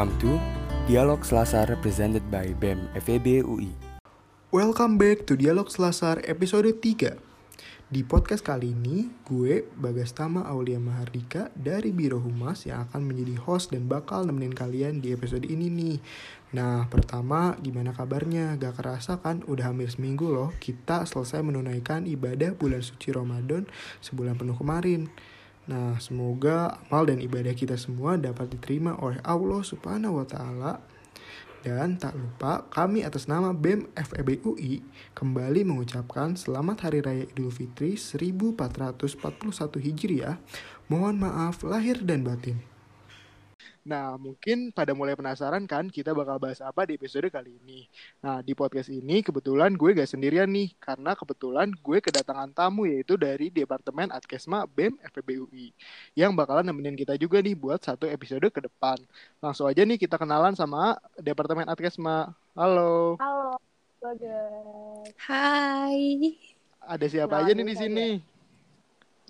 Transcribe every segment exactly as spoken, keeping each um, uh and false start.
Welcome to Dialog Selasar presented by B E M F E B U I. Welcome back to Dialog Selasar episode tiga. Di podcast kali ini, gue Bagastama Aulia Mahardika dari Biro Humas yang akan menjadi host dan bakal nemenin kalian di episode ini nih. Nah, pertama, gimana kabarnya? Gak kerasa kan? Udah hampir seminggu loh kita selesai menunaikan ibadah bulan suci Ramadan sebulan penuh kemarin. Nah, semoga amal dan ibadah kita semua dapat diterima oleh Allah Subhanahu wa Ta'ala. Dan tak lupa kami atas nama B E M F E B U I kembali mengucapkan Selamat Hari Raya Idul Fitri seribu empat ratus empat puluh satu Hijriah. Mohon maaf lahir dan batin. Nah, mungkin pada mulai penasaran kan kita bakal bahas apa di episode kali ini. Nah, di podcast ini kebetulan gue gak sendirian nih, karena kebetulan gue kedatangan tamu yaitu dari Departemen Adkesma B E M F E B U I yang bakalan nemenin kita juga nih buat satu episode ke depan. Langsung aja nih kita kenalan sama Departemen Adkesma. Halo. Halo. Hai. Ada siapa aja nih di sini?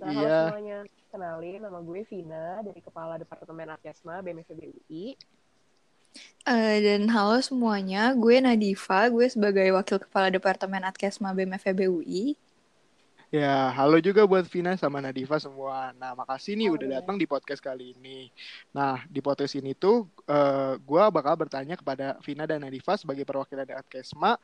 Iya. Semuanya. Kenalin, nama gue Vina dari Kepala Departemen Adkesma B E M F E B U I. Uh, dan halo semuanya, gue Nadifa, gue sebagai Wakil Kepala Departemen Adkesma B E M F E B U I. Ya, halo juga buat Vina sama Nadifa semua. Nah, makasih nih oh, udah ya. datang di podcast kali ini. Nah, di podcast ini tuh uh, gue bakal bertanya kepada Vina dan Nadifa sebagai perwakilan Adkesma.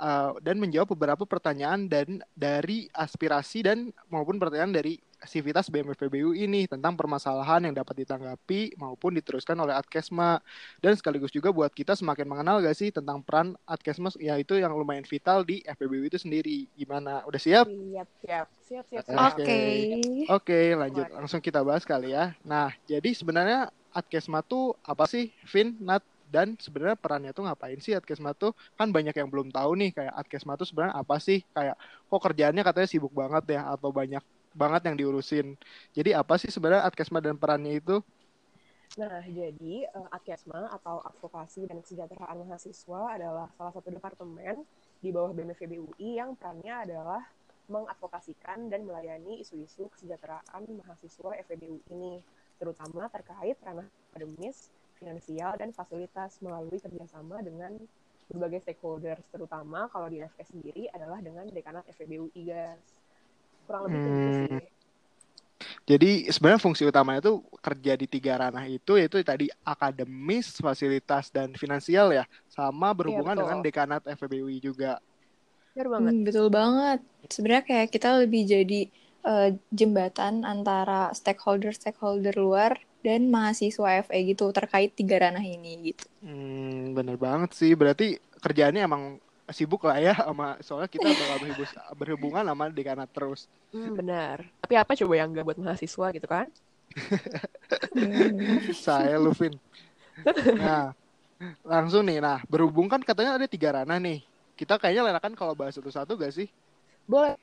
Uh, dan menjawab beberapa pertanyaan dan dari aspirasi dan maupun pertanyaan dari sivitas B E M F E B U I ini tentang permasalahan yang dapat ditanggapi maupun diteruskan oleh Adkesma, dan sekaligus juga buat kita semakin mengenal gak sih tentang peran Adkesma, yaitu yang lumayan vital di F E B U I itu sendiri. Gimana? Udah siap? Siap, siap, siap, siap. Oke, okay. Oke, okay, lanjut langsung kita bahas kali ya. Nah, jadi sebenarnya Adkesma tuh apa sih, Vin, Nat? Dan sebenarnya perannya tuh ngapain sih Adkesma tuh? Kan banyak yang belum tahu nih, kayak Adkesma tuh sebenarnya apa sih? Kayak kok kerjaannya katanya sibuk banget ya, atau banyak banget yang diurusin. Jadi apa sih sebenarnya Adkesma dan perannya itu? Nah, jadi Adkesma atau Advokasi dan Kesejahteraan Mahasiswa adalah salah satu departemen di bawah B E M F E B U I yang perannya adalah mengadvokasikan dan melayani isu-isu kesejahteraan mahasiswa F E B U I ini, terutama terkait ranah akademis, finansial, dan fasilitas melalui kerjasama dengan berbagai stakeholder, terutama kalau di F K sendiri adalah dengan dekanat F E B U I, guys. Kurang lebih hmm. itu sih. Jadi sebenarnya fungsi utamanya itu kerja di tiga ranah itu, yaitu tadi akademis, fasilitas, dan finansial ya, sama berhubungan ya, dengan dekanat F E B U I juga. Benar banget. Hmm, betul banget. Sebenarnya kayak kita lebih jadi uh, jembatan antara stakeholder-stakeholder luar dan mahasiswa F E gitu, terkait tiga ranah ini gitu. Hmm, bener banget sih. Berarti kerjaannya emang sibuk lah ya, sama, soalnya kita berhubungan sama dekanat terus. Hmm, benar. Tapi apa coba yang gak buat mahasiswa gitu kan? Saya Lufin. Nah, langsung nih. Nah, berhubung kan katanya ada tiga ranah nih. Kita kayaknya lenakan kalau bahas satu-satu gak sih? Boleh.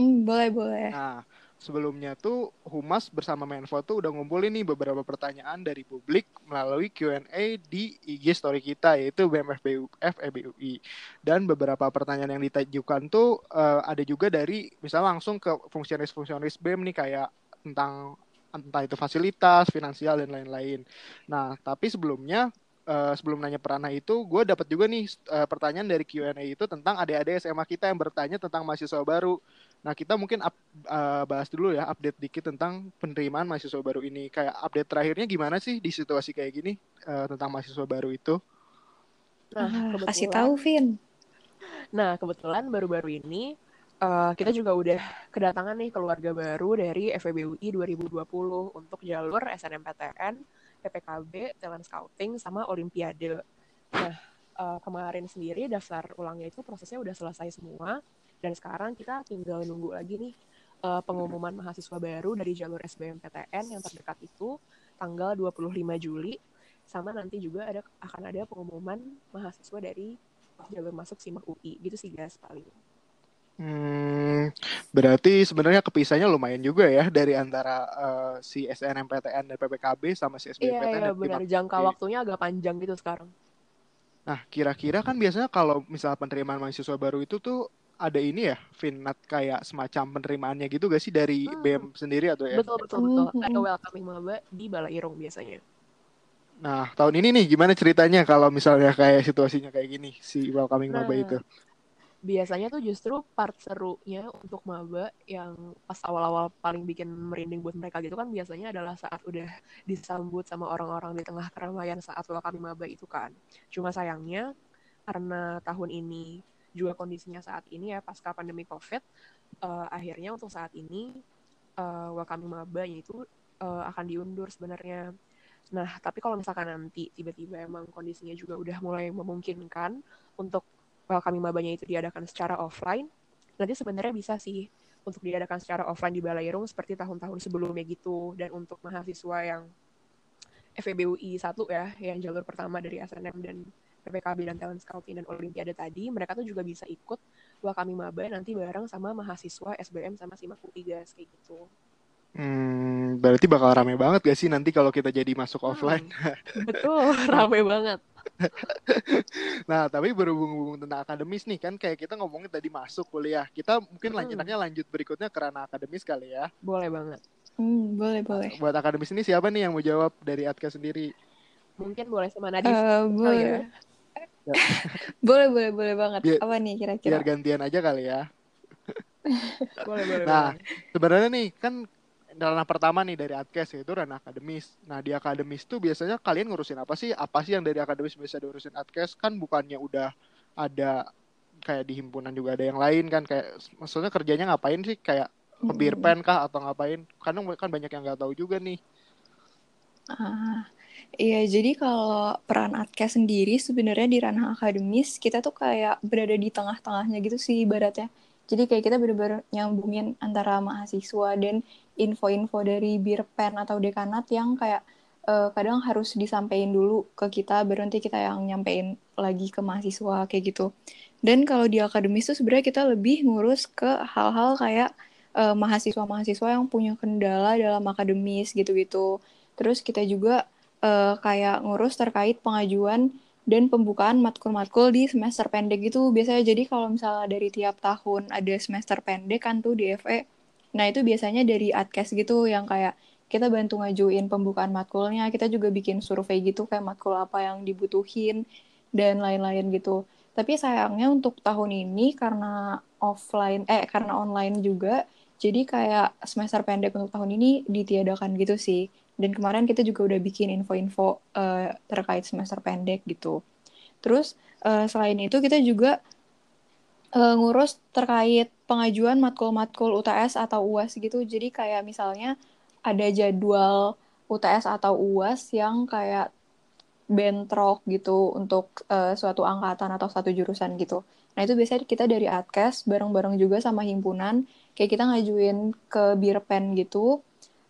Hmm, boleh, boleh. Nah, sebelumnya tuh Humas bersama Menfo tuh udah ngumpulin nih beberapa pertanyaan dari publik melalui Q and A di I G story kita, yaitu B M F E B U I. Dan beberapa pertanyaan yang ditajukan tuh uh, ada juga dari misalnya langsung ke fungsionaris-fungsionaris B E M nih, kayak tentang entah itu fasilitas, finansial, dan lain-lain. Nah, tapi sebelumnya Uh, sebelum nanya peranah itu, gue dapat juga nih uh, pertanyaan dari Q and A itu tentang adik-adik S M A kita yang bertanya tentang mahasiswa baru. Nah, kita mungkin up, uh, bahas dulu ya, update dikit tentang penerimaan mahasiswa baru ini. Kayak update terakhirnya gimana sih di situasi kayak gini uh, tentang mahasiswa baru itu? Nah, kasih tahu, Vin. Nah, kebetulan baru-baru ini uh, kita juga udah kedatangan nih keluarga baru dari F E B U I dua ribu dua puluh untuk jalur S N M P T N, P P K B, talent scouting, sama olimpiade. Nah, uh, kemarin sendiri daftar ulangnya itu prosesnya udah selesai semua, dan sekarang kita tinggal nunggu lagi nih uh, pengumuman mahasiswa baru dari jalur S B M P T N yang terdekat itu tanggal dua puluh lima Juli, sama nanti juga ada akan ada pengumuman mahasiswa dari jalur masuk SIMAK U I. Gitu sih guys paling. Hmm, berarti sebenarnya kepisahnya lumayan juga ya dari antara uh, si S N M P T N dan P P K B sama si S B M P T N. Iya, iya benar. Jangka waktunya agak panjang gitu sekarang. Nah, kira-kira kan biasanya kalau misal penerimaan mahasiswa baru itu tuh ada ini ya, Finat, kayak semacam penerimaannya gitu gak sih dari hmm. B E M sendiri atau ya? Betul, betul, betul. Ada welcoming maba di Balai Rung biasanya. Nah, tahun ini nih gimana ceritanya kalau misalnya kayak situasinya kayak gini, si welcoming nah, maba itu? Biasanya tuh justru part serunya untuk maba yang pas awal-awal paling bikin merinding buat mereka gitu kan biasanya adalah saat udah disambut sama orang-orang di tengah keramaian saat welcoming maba itu kan. Cuma sayangnya karena tahun ini juga kondisinya saat ini ya pasca pandemi COVID, uh, akhirnya untuk saat ini uh, welcoming maba itu uh, akan diundur sebenarnya. Nah, tapi kalau misalkan nanti tiba-tiba emang kondisinya juga udah mulai memungkinkan untuk welcome mabanya itu diadakan secara offline, nanti sebenarnya bisa sih untuk diadakan secara offline di Balai Rung seperti tahun-tahun sebelumnya gitu. Dan untuk mahasiswa yang F E B U I satu ya, yang jalur pertama dari S N M dan P P K B dan Talent Scouting dan Olimpiade tadi, mereka tuh juga bisa ikut welcome maba nanti bareng sama mahasiswa S B M sama SIMAK U I guys, kayak gitu. Hmm, berarti bakal rame banget gak sih nanti kalau kita jadi masuk hmm, offline? Betul, rame banget. Nah, tapi berhubung-hubung tentang akademis nih kan, kayak kita ngomongin tadi masuk kuliah. Kita mungkin hmm. lanjutannya lanjut berikutnya ke ranah akademis kali ya. Boleh banget. Hmm, boleh, boleh. Buat akademis ini siapa nih yang mau jawab dari Adka sendiri? Mungkin boleh sama Nadifa. Uh, boleh. Ya? boleh, boleh, boleh banget. Biar, Apa nih kira-kira? Biar gantian aja kali ya. boleh, boleh. Nah, boleh. Sebenarnya nih kan ranah pertama nih dari Adkes yaitu ranah akademis. Nah, di akademis tuh biasanya kalian ngurusin apa sih? Apa sih yang dari akademis bisa diurusin Adkes? Kan bukannya udah ada kayak di himpunan juga ada yang lain kan, kayak maksudnya kerjanya ngapain sih? Kayak ke Birpen kah atau ngapain? Karena kan banyak yang nggak tahu juga nih. Ah, iya, jadi kalau peran Adkes sendiri sebenarnya di ranah akademis kita tuh kayak berada di tengah-tengahnya gitu sih ibaratnya. Jadi kayak kita benar-benar nyambungin antara mahasiswa dan info-info dari Birpen atau dekanat yang kayak uh, kadang harus disampaikan dulu ke kita, baru nanti kita yang nyampein lagi ke mahasiswa, kayak gitu. Dan kalau di akademis itu sebenarnya kita lebih ngurus ke hal-hal kayak uh, mahasiswa-mahasiswa yang punya kendala dalam akademis, gitu-gitu. Terus kita juga uh, kayak ngurus terkait pengajuan dan pembukaan matkul-matkul di semester pendek gitu. Biasanya jadi kalau misalnya dari tiap tahun ada semester pendek kan tuh di F E. Nah itu biasanya dari Adkes gitu yang kayak kita bantu ngajuin pembukaan matkulnya. Kita juga bikin survei gitu kayak matkul apa yang dibutuhin dan lain-lain gitu. Tapi sayangnya untuk tahun ini karena offline eh karena online juga. Jadi kayak semester pendek untuk tahun ini ditiadakan gitu sih. Dan kemarin kita juga udah bikin info-info uh, terkait semester pendek gitu. Terus uh, selain itu kita juga uh, ngurus terkait pengajuan matkul-matkul U T S atau U A S gitu. Jadi kayak misalnya ada jadwal U T S atau U A S yang kayak bentrok gitu untuk uh, suatu angkatan atau satu jurusan gitu. Nah itu biasanya kita dari Adkes bareng-bareng juga sama himpunan. Kayak kita ngajuin ke Birpen gitu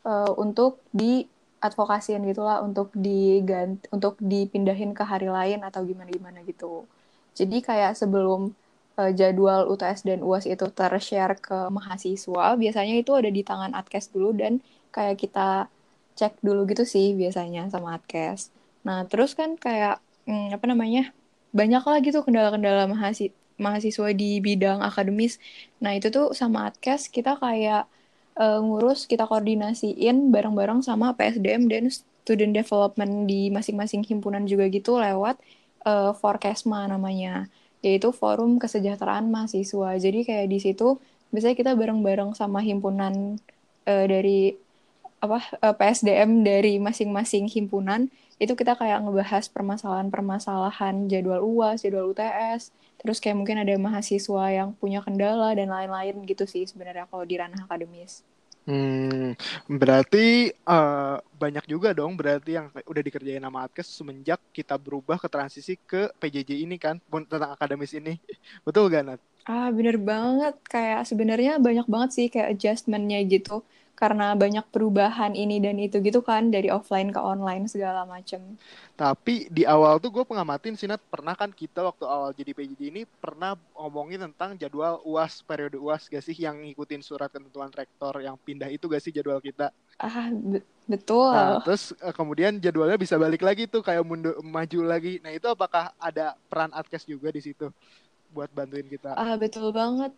uh, untuk di advokasiin gitulah untuk digant untuk dipindahin ke hari lain atau gimana-gimana gitu. Jadi kayak sebelum uh, jadwal U T S dan U A S itu ter-share ke mahasiswa, biasanya itu ada di tangan Adkes dulu dan kayak kita cek dulu gitu sih biasanya sama Adkes. Nah, terus kan kayak hmm, apa namanya? banyak lah gitu kendala-kendala mahasi- mahasiswa di bidang akademis. Nah, itu tuh sama Adkes kita kayak ngurus, kita koordinasiin bareng-bareng sama P S D M dan Student Development di masing-masing himpunan juga gitu lewat uh, FORKESMA namanya, yaitu Forum Kesejahteraan Mahasiswa. Jadi kayak di situ biasanya kita bareng-bareng sama himpunan uh, dari apa uh, P S D M dari masing-masing himpunan itu kita kayak ngebahas permasalahan-permasalahan jadwal U A S, jadwal U T S, terus kayak mungkin ada mahasiswa yang punya kendala dan lain-lain gitu sih sebenarnya kalau di ranah akademis. Hmm, berarti uh, banyak juga dong berarti yang udah dikerjain sama Adkes semenjak kita berubah ke transisi ke P J J ini kan, tentang akademis ini. Betul gak, Nat? Ah, bener banget. Kayak sebenarnya banyak banget sih kayak adjustment-nya gitu. Karena banyak perubahan ini dan itu gitu kan, dari offline ke online segala macam. Tapi di awal tuh gue pengamatin Sinat, pernah kan kita waktu awal jadi P J J ini pernah ngomongin tentang jadwal U A S, periode U A S gak sih, yang ngikutin surat ketentuan rektor yang pindah itu gak sih jadwal kita? Ah, be- betul. Nah, terus kemudian jadwalnya bisa balik lagi tuh, kayak mundur, maju lagi. Nah itu apakah ada peran Adkes juga di situ buat bantuin kita? Ah, betul banget.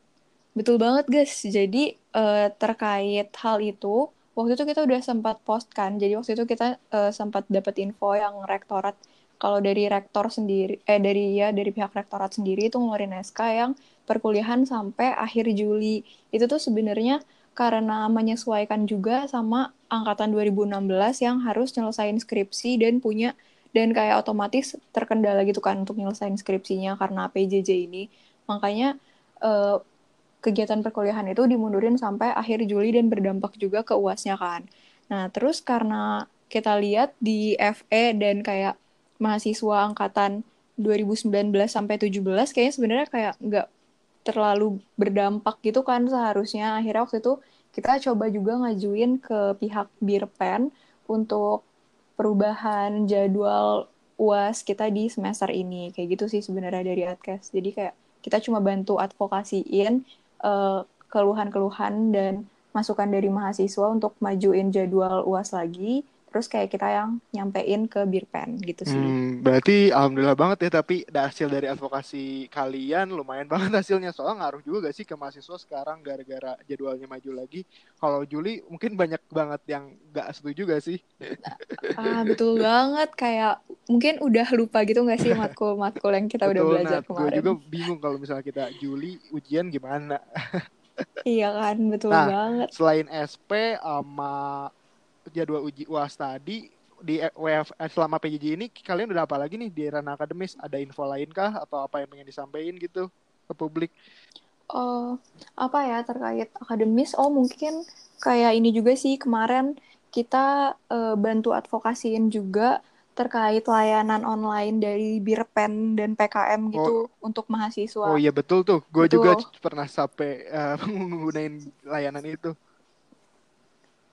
Betul banget guys, jadi eh, terkait hal itu waktu itu kita udah sempat post kan, jadi waktu itu kita uh, sempat dapat info yang rektorat, kalau dari rektor sendiri, eh dari ya dari pihak rektorat sendiri itu ngeluarin S K yang perkuliahan sampai akhir Juli. Itu tuh sebenarnya karena menyesuaikan juga sama angkatan dua ribu enam belas yang harus nyelesain skripsi dan punya, dan kayak otomatis terkendala gitu kan untuk nyelesain skripsinya karena P J J ini. Makanya eh, kegiatan perkuliahan itu dimundurin sampai akhir Juli dan berdampak juga ke U A S-nya kan. Nah, terus karena kita lihat di F E dan kayak mahasiswa angkatan dua ribu sembilan belas sampai tujuh belas kayaknya sebenarnya kayak nggak terlalu berdampak gitu kan seharusnya. Akhirnya waktu itu kita coba juga ngajuin ke pihak Birpen untuk perubahan jadwal U A S kita di semester ini. Kayak gitu sih sebenarnya dari Adkes. Jadi kayak kita cuma bantu advokasiin uh, keluhan-keluhan dan masukan dari mahasiswa untuk majuin jadwal U A S lagi. Terus kayak kita yang nyampein ke Birpen gitu sih. Hmm, berarti alhamdulillah banget ya, tapi hasil dari advokasi kalian lumayan banget hasilnya. Soalnya ngaruh juga gak sih ke mahasiswa sekarang gara-gara jadwalnya maju lagi. Kalau Juli mungkin banyak banget yang gak setuju gak sih? Ah, betul banget. Kayak mungkin udah lupa gitu gak sih matkul-matkul yang kita betul, udah belajar nah, kemarin. Gue juga bingung kalau misalnya kita Juli ujian gimana. Iya kan, betul nah, banget. Selain S P sama jadwal uji U A S tadi di W F selama P J J ini kalian udah apa lagi nih di ranah akademis, ada info lain kah atau apa yang pengen disampaikan gitu ke publik? Oh, apa ya terkait akademis? Oh, mungkin kayak ini juga sih, kemarin kita e, bantu advokasiin juga terkait layanan online dari Birpen dan P K M gitu oh, untuk mahasiswa. Oh iya betul tuh, gue juga pernah sampai uh, menggunain layanan itu.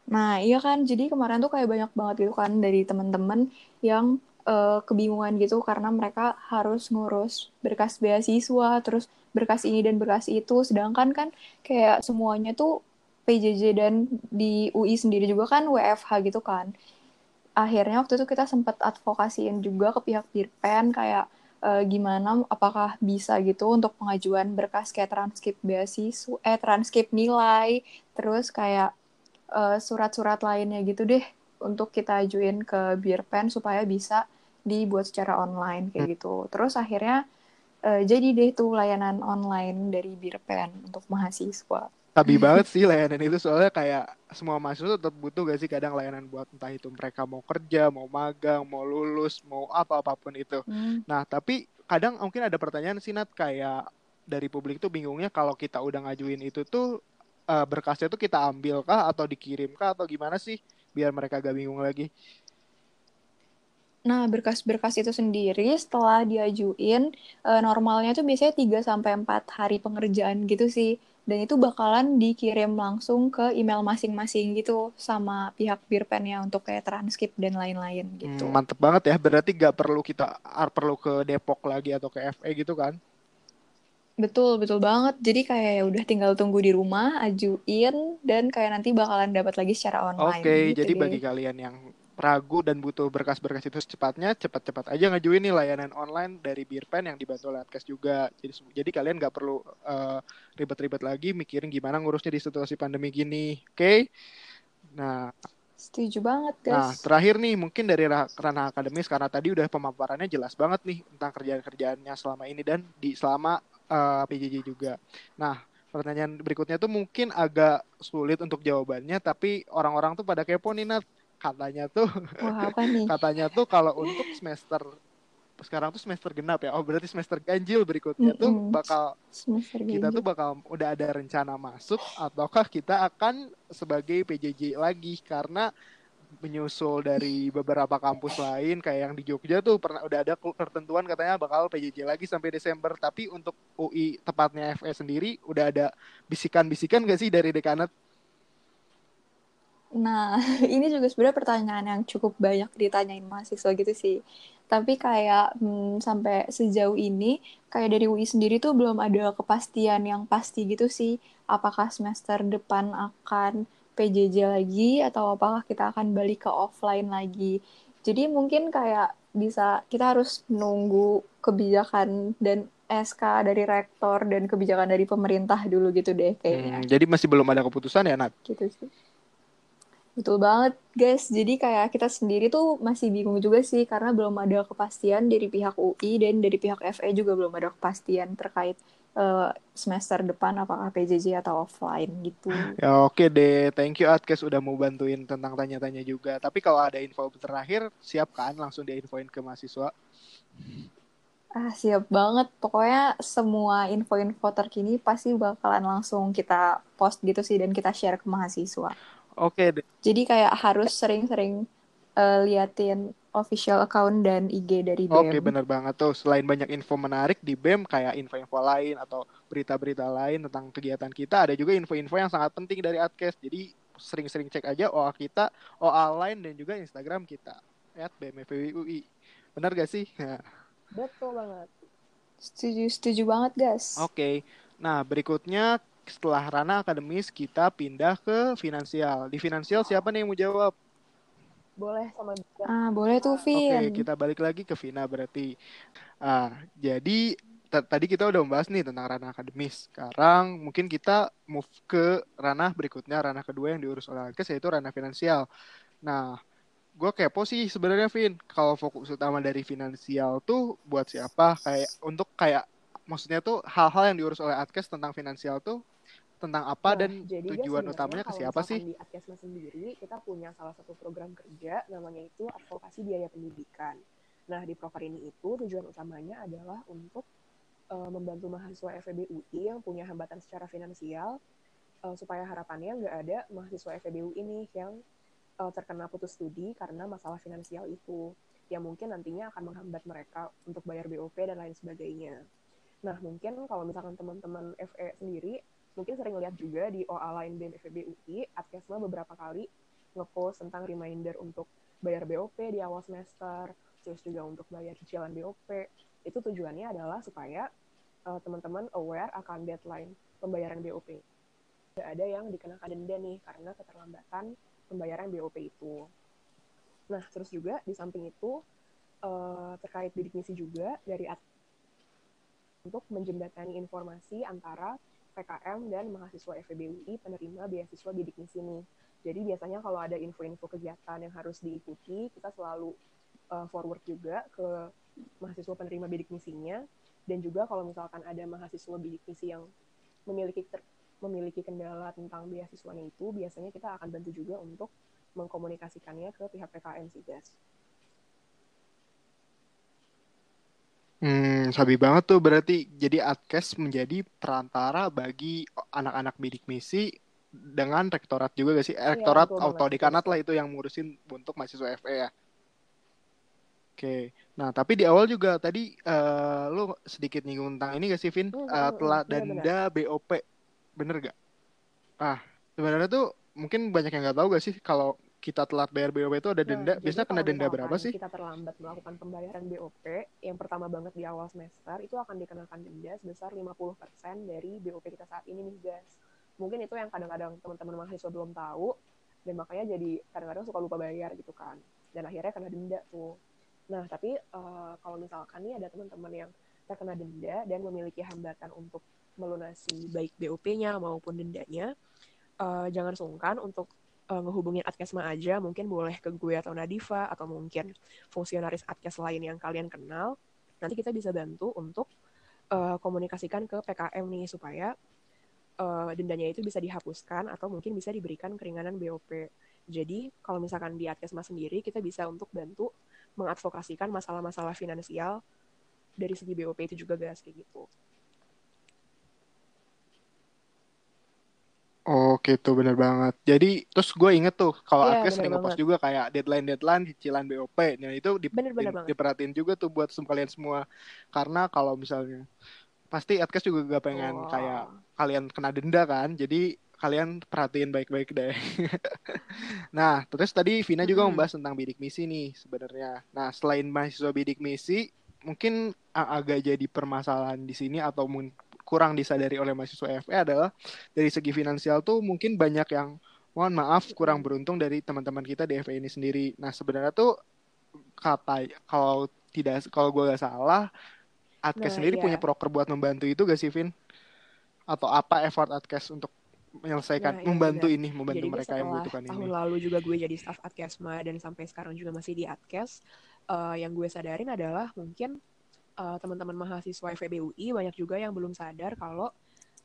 Nah, iya kan, jadi kemarin tuh kayak banyak banget gitu kan dari teman-teman yang uh, kebingungan gitu karena mereka harus ngurus berkas beasiswa, terus berkas ini dan berkas itu, sedangkan kan kayak semuanya tuh P J J dan di U I sendiri juga kan W F H gitu kan. Akhirnya waktu itu kita sempat advokasiin juga ke pihak Birpen kayak uh, gimana, apakah bisa gitu untuk pengajuan berkas kayak transkrip beasiswa, eh transkrip nilai, terus kayak Uh, surat-surat lainnya gitu deh untuk kita ajuin ke Birpen supaya bisa dibuat secara online kayak gitu. Terus akhirnya uh, jadi deh tuh layanan online dari Birpen untuk mahasiswa. Tapi banget sih layanan itu, soalnya kayak semua mahasiswa tetap butuh gak sih kadang layanan buat entah itu mereka mau kerja, mau magang, mau lulus, mau apa-apapun itu. Hmm. Nah tapi kadang mungkin ada pertanyaan sih Nat, kayak dari publik tuh bingungnya kalau kita udah ngajuin itu tuh berkasnya tuh kita ambil kah atau dikirim kah atau gimana sih biar mereka gak bingung lagi. Nah, berkas-berkas itu sendiri setelah diajuin normalnya tuh biasanya tiga sampai empat hari pengerjaan gitu sih, dan itu bakalan dikirim langsung ke email masing-masing gitu sama pihak Birpennya untuk kayak transkrip dan lain-lain gitu. Hmm, mantep banget ya, berarti gak perlu kita perlu ke Depok lagi atau ke F E gitu kan. Betul, betul banget. Jadi kayak udah tinggal tunggu di rumah, ajuin, dan kayak nanti bakalan dapat lagi secara online. Oke, okay, gitu jadi deh. Bagi kalian yang ragu dan butuh berkas-berkas itu secepatnya, cepat-cepat aja ngajuin nih layanan online dari Birpen yang dibantu oleh Adkes juga. Jadi, jadi kalian nggak perlu uh, ribet-ribet lagi mikirin gimana ngurusnya di situasi pandemi gini. Oke? Okay? Nah, setuju banget guys. Nah terakhir nih mungkin dari ranah akademis, karena tadi udah pemaparannya jelas banget nih tentang kerjaan-kerjaannya selama ini dan di selama uh, P J J juga. Nah pertanyaan berikutnya tuh mungkin agak sulit untuk jawabannya, tapi orang-orang tuh pada kepo nih Nat. Katanya tuh Wah, apa nih? Katanya tuh kalau untuk semester sekarang tuh semester genap ya, oh berarti semester ganjil berikutnya mm-hmm. tuh bakal semester ganjil. Kita tuh bakal udah ada rencana masuk ataukah kita akan sebagai P J J lagi, karena menyusul dari beberapa kampus lain kayak yang di Jogja tuh pernah udah ada ketentuan katanya bakal P J J lagi sampai Desember, tapi untuk U I tepatnya F E sendiri udah ada bisikan-bisikan gak sih dari dekanat? Nah, ini juga sebenarnya pertanyaan yang cukup banyak ditanyain mahasiswa gitu sih. Tapi kayak hmm, sampai sejauh ini, kayak dari U I sendiri tuh belum ada kepastian yang pasti gitu sih. Apakah semester depan akan P J J lagi atau apakah kita akan balik ke offline lagi. Jadi mungkin kayak bisa, kita harus nunggu kebijakan dan S K dari rektor dan kebijakan dari pemerintah dulu gitu deh kayaknya. Hmm, jadi masih belum ada keputusan ya Nat? Gitu sih. Betul banget, guys. Jadi kayak kita sendiri tuh masih bingung juga sih, karena belum ada kepastian dari pihak U I dan dari pihak F E juga belum ada kepastian terkait uh, semester depan apakah P J J atau offline gitu. Ya oke deh, thank you Adkes udah mau bantuin tentang tanya-tanya juga. Tapi kalau ada info terakhir, siap kan langsung diinfoin ke mahasiswa? Ah, siap banget. Pokoknya semua info-info terkini pasti bakalan langsung kita post gitu sih dan kita share ke mahasiswa. Oke deh. Jadi kayak harus sering-sering uh, liatin official account dan I G dari B E M. Oke, benar banget tuh. Selain banyak info menarik di B E M, kayak info-info lain atau berita-berita lain tentang kegiatan kita, ada juga info-info yang sangat penting dari Adkes. Jadi sering-sering cek aja O A kita, O A line, dan juga Instagram kita at b m f w u i. Benar gak sih? Betul banget. Setuju, setuju banget, guys. Oke. Nah, berikutnya setelah ranah akademis kita pindah ke finansial. Di finansial siapa nih yang mau jawab? Boleh sama Vina. Ah, boleh tuh Vin. Oke, okay, kita balik lagi ke Vina berarti. Ah, jadi tadi kita udah membahas nih tentang ranah akademis. Sekarang mungkin kita move ke ranah berikutnya, ranah kedua yang diurus oleh Adkes yaitu ranah finansial. Nah, gue kepo sih sebenarnya Vin, kalau fokus utama dari finansial tuh buat siapa? Kayak untuk kayak maksudnya tuh hal-hal yang diurus oleh Adkes tentang finansial tuh tentang apa nah, dan tujuan utamanya ke siapa sih? Di Adkesma sendiri kita punya salah satu program kerja namanya itu advokasi biaya pendidikan. Nah di proker ini itu tujuan utamanya adalah untuk uh, membantu mahasiswa F E B U I yang punya hambatan secara finansial uh, supaya harapannya nggak ada mahasiswa F E B U I nih yang uh, terkena putus studi karena masalah finansial itu yang mungkin nantinya akan menghambat mereka untuk bayar B O P dan lain sebagainya. Nah mungkin kalau misalkan teman-teman F E sendiri mungkin sering lihat juga di O A lain B E M F E B U I, Adkesma beberapa kali nge-post tentang reminder untuk bayar B O P di awal semester, terus juga untuk bayar cicilan B O P. Itu tujuannya adalah supaya uh, teman-teman aware akan deadline pembayaran B O P. Tidak ada yang dikenakan denda nih karena keterlambatan pembayaran B O P itu. Nah, terus juga di samping itu uh, terkait Bidikmisi juga dari Adkesma untuk menjembatani informasi antara P K M dan mahasiswa F E B U I penerima beasiswa Bidikmisi nih. Jadi biasanya kalau ada info-info kegiatan yang harus diikuti, kita selalu uh, forward juga ke mahasiswa penerima Bidikmisinya. Dan juga kalau misalkan ada mahasiswa Bidikmisi yang memiliki ter- memiliki kendala tentang beasiswanya itu, biasanya kita akan bantu juga untuk mengkomunikasikannya ke pihak P K M sih, guys. Hmm, sabi banget tuh berarti. Jadi Adkes menjadi perantara bagi anak-anak Bidikmisi dengan rektorat juga gak sih? Ya, rektorat autodekanat lah itu yang ngurusin untuk mahasiswa F E ya. Oke. Nah, tapi di awal juga tadi uh, lu sedikit nyinggung tentang ini gak sih, Vin? Uh, telah denda B O P. Bener gak? Ah, sebenarnya tuh mungkin banyak yang gak tahu gak sih kalau kita telat bayar B O P itu ada denda. Nah, biasanya kena denda berapa sih? Kita terlambat melakukan pembayaran B O P yang pertama banget di awal semester itu akan dikenakan denda sebesar lima puluh persen dari B O P kita saat ini nih, guys. Mungkin itu yang kadang-kadang teman-teman mahasiswa belum tahu dan makanya jadi kadang-kadang suka lupa bayar gitu kan. Dan akhirnya kena denda tuh. Nah, tapi uh, kalau misalkan nih ada teman-teman yang terkena denda dan memiliki hambatan untuk melunasi baik B O P-nya maupun dendanya, uh, jangan sungkan untuk ngehubungin Adkesma aja, mungkin boleh ke gue atau Nadifa, atau mungkin fungsionaris Adkes lain yang kalian kenal, nanti kita bisa bantu untuk uh, komunikasikan ke P K M nih, supaya uh, dendanya itu bisa dihapuskan, atau mungkin bisa diberikan keringanan B O P. Jadi, kalau misalkan di Adkesma sendiri, kita bisa untuk bantu mengadvokasikan masalah-masalah finansial dari segi B O P itu juga, guys, kayak gitu. Oke, itu benar banget. Jadi, terus gue inget tuh, kalau yeah, Adkes sering ngepost juga kayak deadline-deadline, cicilan B O P. Nah, itu di, bener, bener di, diperhatiin juga tuh buat kalian semua. Karena kalau misalnya, pasti Adkes juga gak pengen oh. kayak kalian kena denda kan. Jadi, kalian perhatiin baik-baik deh. Nah, terus tadi Vina juga hmm. membahas tentang Bidikmisi nih sebenarnya. Nah, selain mahasiswa Bidikmisi, mungkin agak jadi permasalahan di sini atau mungkin kurang disadari oleh mahasiswa F E adalah dari segi finansial tuh mungkin banyak yang mohon maaf kurang beruntung dari teman-teman kita di F E ini sendiri. Nah sebenarnya tuh kata kalau tidak kalau gue gak salah Adkes nah, sendiri iya. punya proker buat membantu itu gak sih Vin? Atau apa effort Adkes untuk menyelesaikan, nah, membantu juga. ini, membantu jadi mereka yang membutuhkan ini. Tahun lalu juga gue jadi staff Adkesma dan sampai sekarang juga masih di Adkes. Uh, yang gue sadarin adalah mungkin uh, teman-teman mahasiswa F E B U I banyak juga yang belum sadar kalau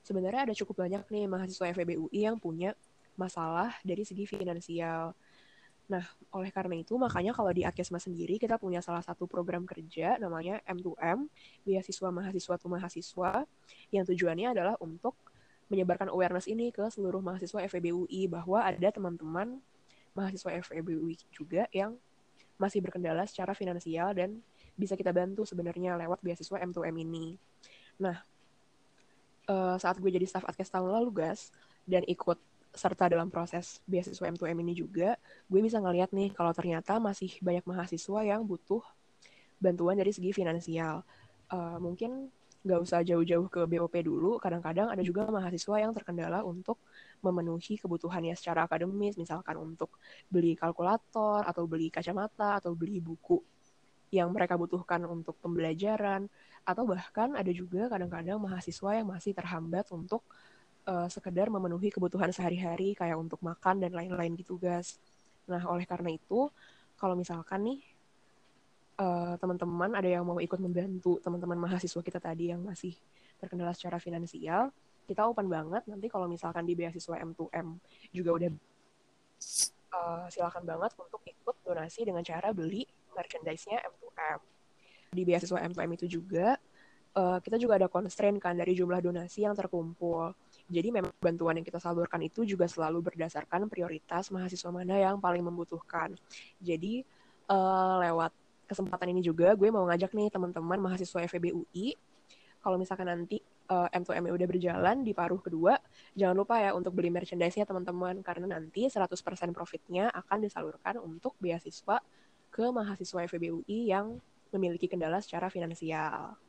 sebenarnya ada cukup banyak nih mahasiswa F E B U I yang punya masalah dari segi finansial. Nah, oleh karena itu makanya kalau di Adkesma sendiri kita punya salah satu program kerja namanya M dua M, Beasiswa Mahasiswa to Mahasiswa, yang tujuannya adalah untuk menyebarkan awareness ini ke seluruh mahasiswa F E B U I bahwa ada teman-teman mahasiswa F E B U I juga yang masih berkendala secara finansial dan bisa kita bantu sebenarnya lewat beasiswa M dua M ini. Nah, saat gue jadi staff Adkes tahun lalu, guys, dan ikut serta dalam proses beasiswa M dua M ini juga, gue bisa ngeliat nih kalau ternyata masih banyak mahasiswa yang butuh bantuan dari segi finansial. Uh, mungkin gak usah jauh-jauh ke B O P dulu, kadang-kadang ada juga mahasiswa yang terkendala untuk memenuhi kebutuhannya secara akademis, misalkan untuk beli kalkulator, atau beli kacamata, atau beli buku yang mereka butuhkan untuk pembelajaran, atau bahkan ada juga kadang-kadang mahasiswa yang masih terhambat untuk Uh, sekedar memenuhi kebutuhan sehari-hari kayak untuk makan dan lain-lain gitu, guys. Nah, oleh karena itu, kalau misalkan nih uh, teman-teman ada yang mau ikut membantu teman-teman mahasiswa kita tadi yang masih terkendala secara finansial, kita open banget nanti kalau misalkan di beasiswa M dua M juga udah uh, silakan banget untuk ikut donasi dengan cara beli merchandise-nya M dua M. Di beasiswa M dua M itu juga uh, kita juga ada constraint kan dari jumlah donasi yang terkumpul. Jadi memang bantuan yang kita salurkan itu juga selalu berdasarkan prioritas mahasiswa mana yang paling membutuhkan. Jadi uh, lewat kesempatan ini juga gue mau ngajak nih teman-teman mahasiswa F E B U I, kalau misalkan nanti uh, M dua M udah berjalan di paruh kedua, jangan lupa ya untuk beli merchandise-nya teman-teman, karena nanti seratus persen profitnya akan disalurkan untuk beasiswa ke mahasiswa F E B U I yang memiliki kendala secara finansial.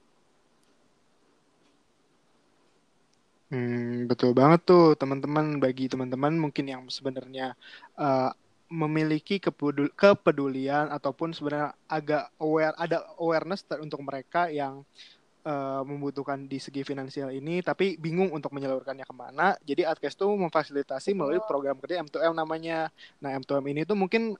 Hmm, betul banget tuh teman-teman. Bagi teman-teman mungkin yang sebenarnya uh, memiliki kepedul- kepedulian ataupun sebenarnya agak aware, ada awareness ter- untuk mereka yang uh, membutuhkan di segi finansial ini tapi bingung untuk menyalurkannya kemana. Jadi Adkes tuh memfasilitasi melalui program kerja M dua M namanya. Nah, M dua M ini tuh mungkin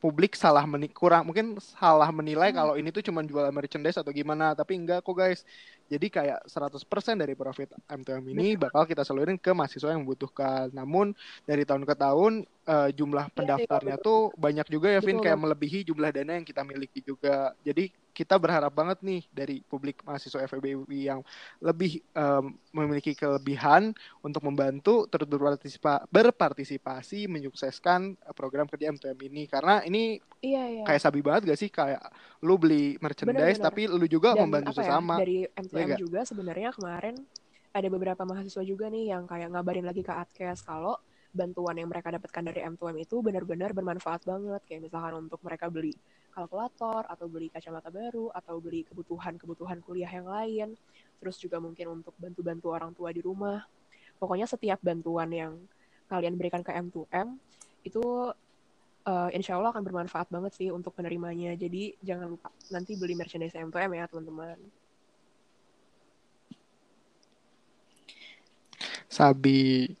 publik salah meni- kurang mungkin salah menilai hmm. kalau ini tuh cuma jualan merchandise atau gimana, tapi enggak kok, guys. Jadi kayak seratus persen dari profit M dua M ini bakal kita salurin ke mahasiswa yang membutuhkan. Namun dari tahun ke tahun uh, jumlah pendaftarnya ya, ya, tuh banyak juga ya, Vin, kayak melebihi jumlah dana yang kita miliki juga. Jadi kita berharap banget nih dari publik mahasiswa F E B U I yang lebih um, memiliki kelebihan untuk membantu terus berpartisipa- berpartisipasi menyukseskan program kerja M dua M ini, karena ini Ini iya, iya. kayak sabi banget gak sih, kayak lu beli merchandise bener, bener. tapi lu juga dan membantu sesama ya, dari M dua M ya, juga sebenarnya kemarin ada beberapa mahasiswa juga nih yang kayak ngabarin lagi ke Adkes kalau bantuan yang mereka dapatkan dari M dua M itu benar-benar bermanfaat banget, kayak misalkan untuk mereka beli kalkulator atau beli kacamata baru atau beli kebutuhan-kebutuhan kuliah yang lain, terus juga mungkin untuk bantu-bantu orang tua di rumah. Pokoknya setiap bantuan yang kalian berikan ke M dua M itu Uh, insya Allah akan bermanfaat banget sih untuk penerimanya. Jadi jangan lupa nanti beli merchandise M dua M ya, teman-teman. Sabi.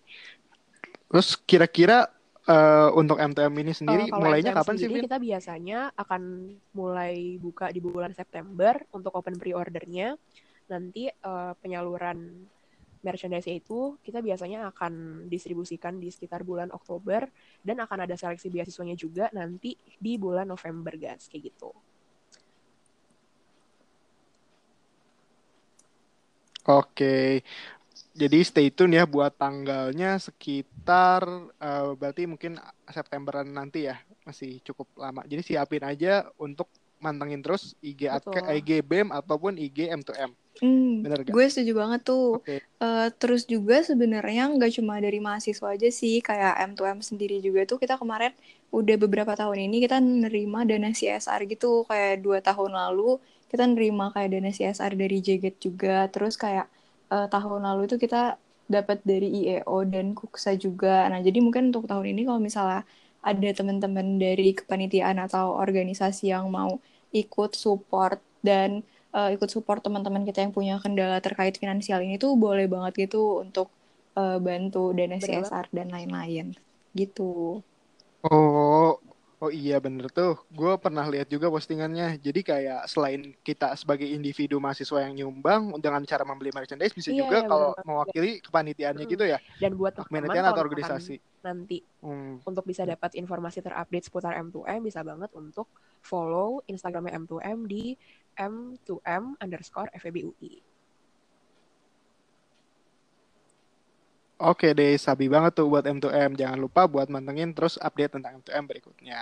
Terus kira-kira uh, untuk M dua M ini sendiri uh, mulainya M dua M kapan sendiri, sih? Kita biasanya akan mulai buka di bulan September untuk open pre-ordernya. Nanti uh, penyaluran merchandise itu kita biasanya akan distribusikan di sekitar bulan Oktober dan akan ada seleksi beasiswanya juga nanti di bulan November, guys, kayak gitu. Oke, jadi stay tune ya buat tanggalnya sekitar uh, berarti mungkin Septemberan nanti ya, masih cukup lama. Jadi siapin aja untuk mantengin terus I G I G B E M ataupun I G M dua M. Hmm, gue setuju banget tuh. Okay. Uh, terus juga sebenarnya nggak cuma dari mahasiswa aja sih, kayak M dua M sendiri juga tuh kita kemarin udah beberapa tahun ini kita nerima dana C S R gitu, kayak dua tahun lalu kita nerima kayak dana C S R dari Jaget juga, terus kayak uh, tahun lalu itu kita dapat dari I E O dan Kuksa juga. Nah, jadi mungkin untuk tahun ini kalau misalnya ada teman-teman dari kepanitiaan atau organisasi yang mau ikut support dan Uh, ikut support teman-teman kita yang punya kendala terkait finansial ini tuh boleh banget gitu untuk uh, bantu dana C S R dan lain-lain gitu. Oh, oh iya bener tuh. Gue pernah lihat juga postingannya. Jadi kayak selain kita sebagai individu mahasiswa yang nyumbang dengan cara membeli merchandise, bisa iya, juga iya, kalau bener. Mewakili kepanitiaannya hmm. gitu ya. Dan buat kepanitiaan atau organisasi nanti hmm. untuk bisa dapat informasi terupdate seputar M dua M, bisa banget untuk follow Instagramnya M dua M di M dua M underscore F E B U I. Oke deh, sabi banget tuh buat M dua M. Jangan lupa buat mantengin terus update tentang M dua M berikutnya.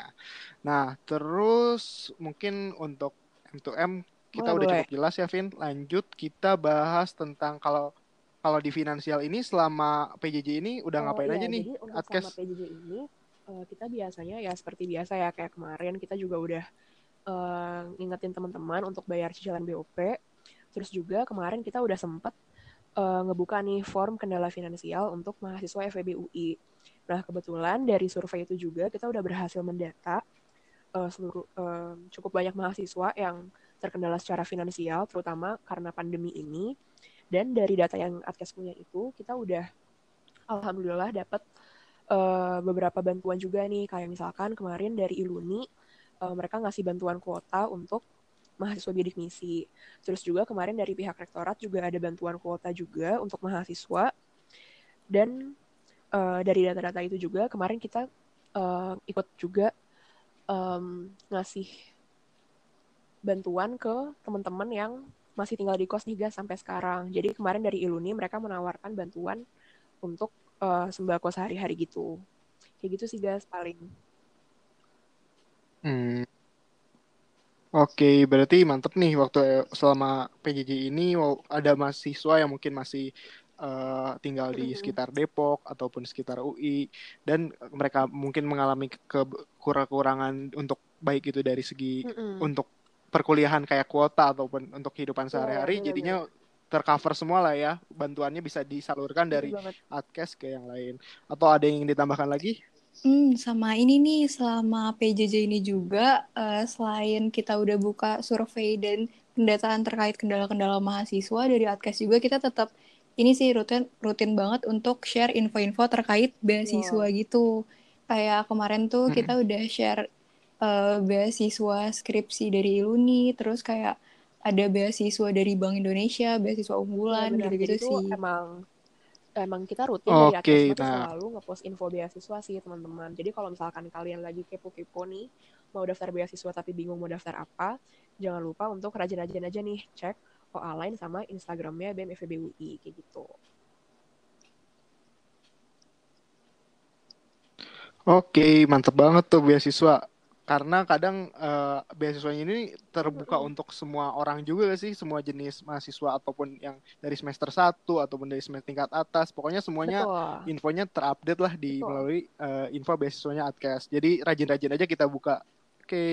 Nah, terus mungkin untuk M dua M kita boleh, udah boleh. Cukup jelas ya, Vin. Lanjut kita bahas tentang kalau kalau di finansial ini selama P J J ini udah ngapain oh, iya, aja nih? Jadi untuk Adkes. Selama P J J ini kita biasanya ya seperti biasa ya, kayak kemarin kita juga udah uh, ngingetin teman-teman untuk bayar cicilan B O P. Terus juga kemarin kita udah sempat Uh, ngebuka nih form kendala finansial untuk mahasiswa F E B U I. Nah, kebetulan dari survei itu juga kita udah berhasil mendata uh, seluruh uh, cukup banyak mahasiswa yang terkendala secara finansial, terutama karena pandemi ini. Dan dari data yang Adkes punya itu, kita udah alhamdulillah dapat uh, beberapa bantuan juga nih. Kayak misalkan kemarin dari Iluni, uh, mereka ngasih bantuan kuota untuk mahasiswa Bidikmisi. Terus juga kemarin dari pihak rektorat juga ada bantuan kuota juga untuk mahasiswa. Dan uh, dari data-data itu juga kemarin kita uh, ikut juga um, ngasih bantuan ke teman-teman yang masih tinggal di kos nih guys sampai sekarang. Jadi kemarin dari Iluni mereka menawarkan bantuan untuk uh, sembako sehari-hari gitu. Kayak gitu sih guys paling. Hmm. Oke, berarti mantep nih waktu selama P J J ini ada mahasiswa yang mungkin masih uh, tinggal di sekitar Depok ataupun sekitar U I, dan mereka mungkin mengalami kekurangan untuk baik itu dari segi mm-mm. untuk perkuliahan kayak kuota ataupun untuk kehidupan sehari-hari, yeah, jadinya tercover semua lah ya, bantuannya bisa disalurkan dari Adkes ke yang lain. Atau ada yang ditambahkan lagi? Hmm, sama ini nih, selama P J J ini juga, uh, selain kita udah buka survei dan pendataan terkait kendala-kendala mahasiswa, dari Adkes juga kita tetap, ini sih rutin, rutin banget untuk share info-info terkait beasiswa wow. gitu. Kayak kemarin tuh hmm. kita udah share uh, beasiswa skripsi dari Iluni, terus kayak ada beasiswa dari Bank Indonesia, beasiswa unggulan, ya, gitu-gitu sih. Emang... Emang kita rutin okay, dari Adkesma nah. selalu ngepost info beasiswa sih teman-teman. Jadi kalau misalkan kalian lagi kepo-kepo nih, mau daftar beasiswa tapi bingung mau daftar apa, jangan lupa untuk rajin-rajin aja nih cek O A Line sama Instagramnya B E M F E B U I kayak gitu. Oke, okay, mantep banget tuh beasiswa. Karena kadang uh, beasiswanya ini terbuka mm-hmm. untuk semua orang juga sih, semua jenis mahasiswa ataupun yang dari semester satu ataupun dari semester tingkat atas, pokoknya semuanya betul. Infonya terupdate lah di betul. Melalui uh, info beasiswanya Adkes. Jadi rajin-rajin aja kita buka. Oke, okay.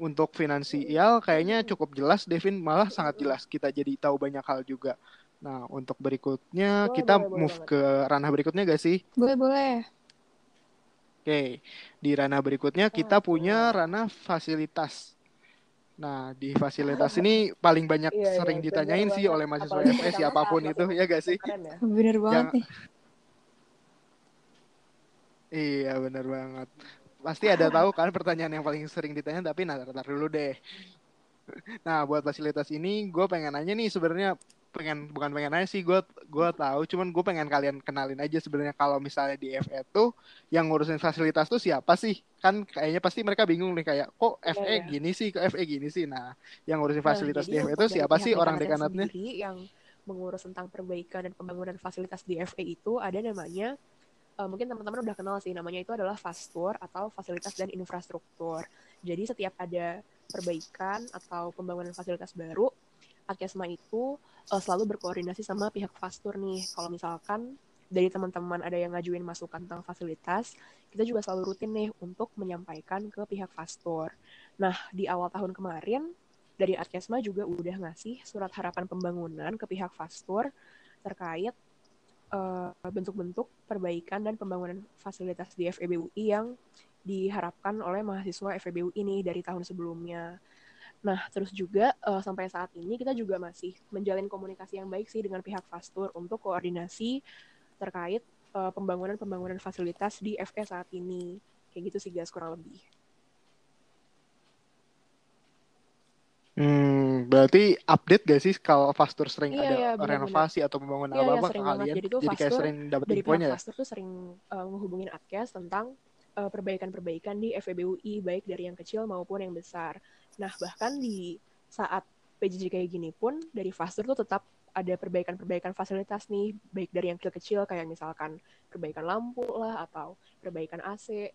Untuk finansial kayaknya cukup jelas, Devin, malah sangat jelas, kita jadi tahu banyak hal juga. Nah, untuk berikutnya boleh, kita boleh, move boleh, ke boleh. ranah berikutnya gak sih? Boleh-boleh. Oke, di ranah berikutnya kita punya ranah fasilitas. Nah, di fasilitas ini paling banyak iya, sering iya, ditanyain sih banget. Oleh mahasiswa F S siapapun itu, ya gak sih? Ya? Bener banget yang... nih. Iya, bener banget. Pasti ada tahu kan pertanyaan yang paling sering ditanya, tapi nanti dulu deh. Nah, buat fasilitas ini gue pengen nanya nih sebenarnya. pengen bukan pengen aja sih gue gue tahu cuman gue pengen kalian kenalin aja sebenarnya kalau misalnya di F E tuh yang ngurusin fasilitas tuh siapa sih, kan kayaknya pasti mereka bingung nih kayak kok F E ya, ya. gini sih kok F E gini sih nah yang ngurusin fasilitas nah, di F E itu siapa sih orang dekanatnya yang mengurus tentang perbaikan dan pembangunan fasilitas di F E itu ada namanya uh, mungkin teman-teman udah kenal sih, namanya itu adalah Fastur atau fasilitas dan infrastruktur. Jadi setiap ada perbaikan atau pembangunan fasilitas baru, Adkesma itu uh, selalu berkoordinasi sama pihak Fastur nih. Kalau misalkan dari teman-teman ada yang ngajuin masukan tentang fasilitas, kita juga selalu rutin nih untuk menyampaikan ke pihak Fastur. Nah, di awal tahun kemarin, dari Adkesma juga udah ngasih surat harapan pembangunan ke pihak Fastur terkait uh, bentuk-bentuk perbaikan dan pembangunan fasilitas di F E B U I yang diharapkan oleh mahasiswa F E B U I ini dari tahun sebelumnya. Nah, terus juga uh, sampai saat ini kita juga masih menjalin komunikasi yang baik sih dengan pihak Fastur untuk koordinasi terkait uh, pembangunan-pembangunan fasilitas di F E saat ini. Kayak gitu sih guys, kurang lebih. Hmm, berarti update gak sih kalau Fastur sering iya, ada iya, renovasi atau pembangunan iya, apa-apa iya, ke kalian? Jadi, jadi kayak sering dapat infonya ya? Fastur tuh sering uh, menghubungin Adkes tentang uh, perbaikan-perbaikan di F E B U I, baik dari yang kecil maupun yang besar. Nah, bahkan di saat P J J kayak gini pun, dari Fastur tuh tetap ada perbaikan-perbaikan fasilitas nih, baik dari yang kecil-kecil kayak misalkan perbaikan lampu lah, atau perbaikan A C,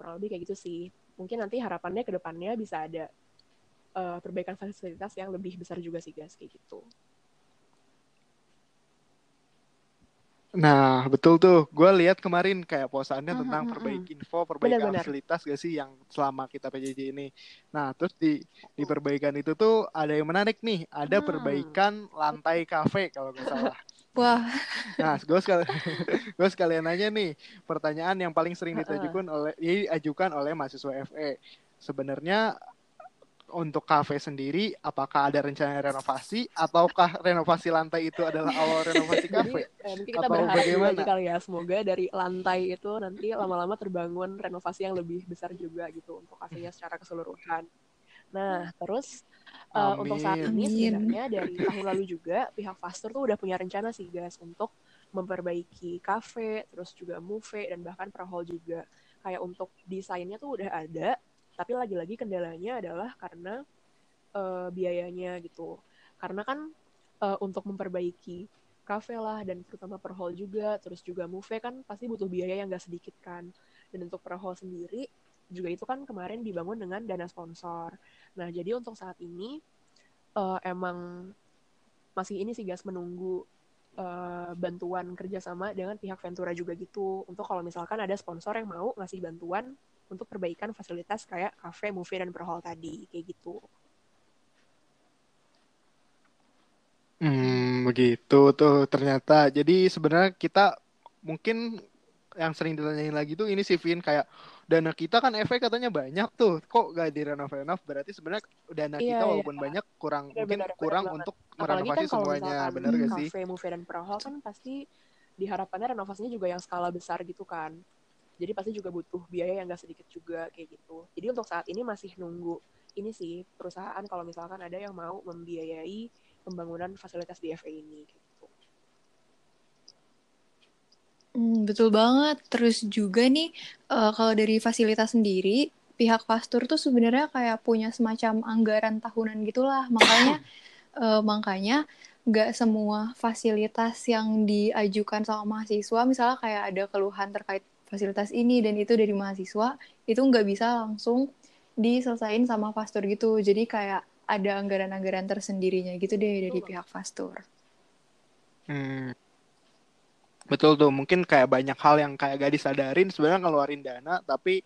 kurang lebih kayak gitu sih. Mungkin nanti harapannya ke depannya bisa ada Uh, perbaikan fasilitas yang lebih besar juga sih guys, kayak gitu. Nah, betul tuh. Gue lihat kemarin kayak postaannya uh-huh, tentang perbaiki uh-huh. info, perbaikan benar, fasilitas gak sih yang selama kita P J J ini. Nah, terus di, di perbaikan itu tuh ada yang menarik nih. Ada hmm. perbaikan lantai kafe kalau gak salah. Wah. Nah, gue sekal- sekalian nanya nih, pertanyaan yang paling sering ditajukan uh-uh. oleh, diajukan oleh mahasiswa F E. Sebenarnya untuk kafe sendiri, apakah ada rencana renovasi, ataukah renovasi lantai itu adalah awal renovasi kafe? Jadi, mungkin kita berharap lagi kali ya, semoga dari lantai itu nanti lama-lama terbangun renovasi yang lebih besar juga gitu untuk kafenya secara keseluruhan. Nah, terus uh, untuk saat ini sebenarnya dari tahun lalu juga pihak Fastur tuh udah punya rencana sih guys untuk memperbaiki kafe, terus juga move dan bahkan prahall juga. Kayak untuk desainnya tuh udah ada. Tapi lagi-lagi kendalanya adalah karena uh, biayanya gitu. Karena kan uh, untuk memperbaiki kafe lah, dan terutama prahall juga, terus juga move kan pasti butuh biaya yang gak sedikit kan. Dan untuk prahall sendiri juga itu kan kemarin dibangun dengan dana sponsor. Nah, jadi untuk saat ini uh, emang masih ini sih guys, menunggu uh, bantuan kerjasama dengan pihak Ventura juga gitu. Untuk kalau misalkan ada sponsor yang mau ngasih bantuan untuk perbaikan fasilitas kayak kafe, movie, dan prahall tadi, kayak gitu. Hmm, begitu tuh ternyata. Jadi sebenarnya kita mungkin yang sering ditanyain lagi tuh ini sih Vin, kayak dana kita kan F E katanya banyak tuh, kok gak direnov-renov, berarti sebenarnya dana iya, kita walaupun iya. banyak kurang benar, mungkin benar, kurang benar, untuk benar. merenovasi kan semuanya, benar gak sih? Kafe, movie, dan prahall kan pasti diharapannya renovasinya juga yang skala besar gitu kan. Jadi pasti juga butuh biaya yang gak sedikit juga, kayak gitu. Jadi untuk saat ini masih nunggu ini sih perusahaan kalau misalkan ada yang mau membiayai pembangunan fasilitas di F E ini, kayak gitu. Hmm, betul banget. Terus juga nih, uh, kalau dari fasilitas sendiri, pihak Fastur tuh sebenarnya kayak punya semacam anggaran tahunan gitulah. Makanya, uh, makanya nggak semua fasilitas yang diajukan sama mahasiswa, misalnya kayak ada keluhan terkait fasilitas ini dan itu dari mahasiswa, itu nggak bisa langsung diselesain sama Fastur gitu. Jadi kayak ada anggaran-anggaran tersendirinya gitu deh dari betul. pihak Fastur. Hmm. Betul tuh, mungkin kayak banyak hal yang kayak gak disadarin sebenarnya ngeluarin dana, tapi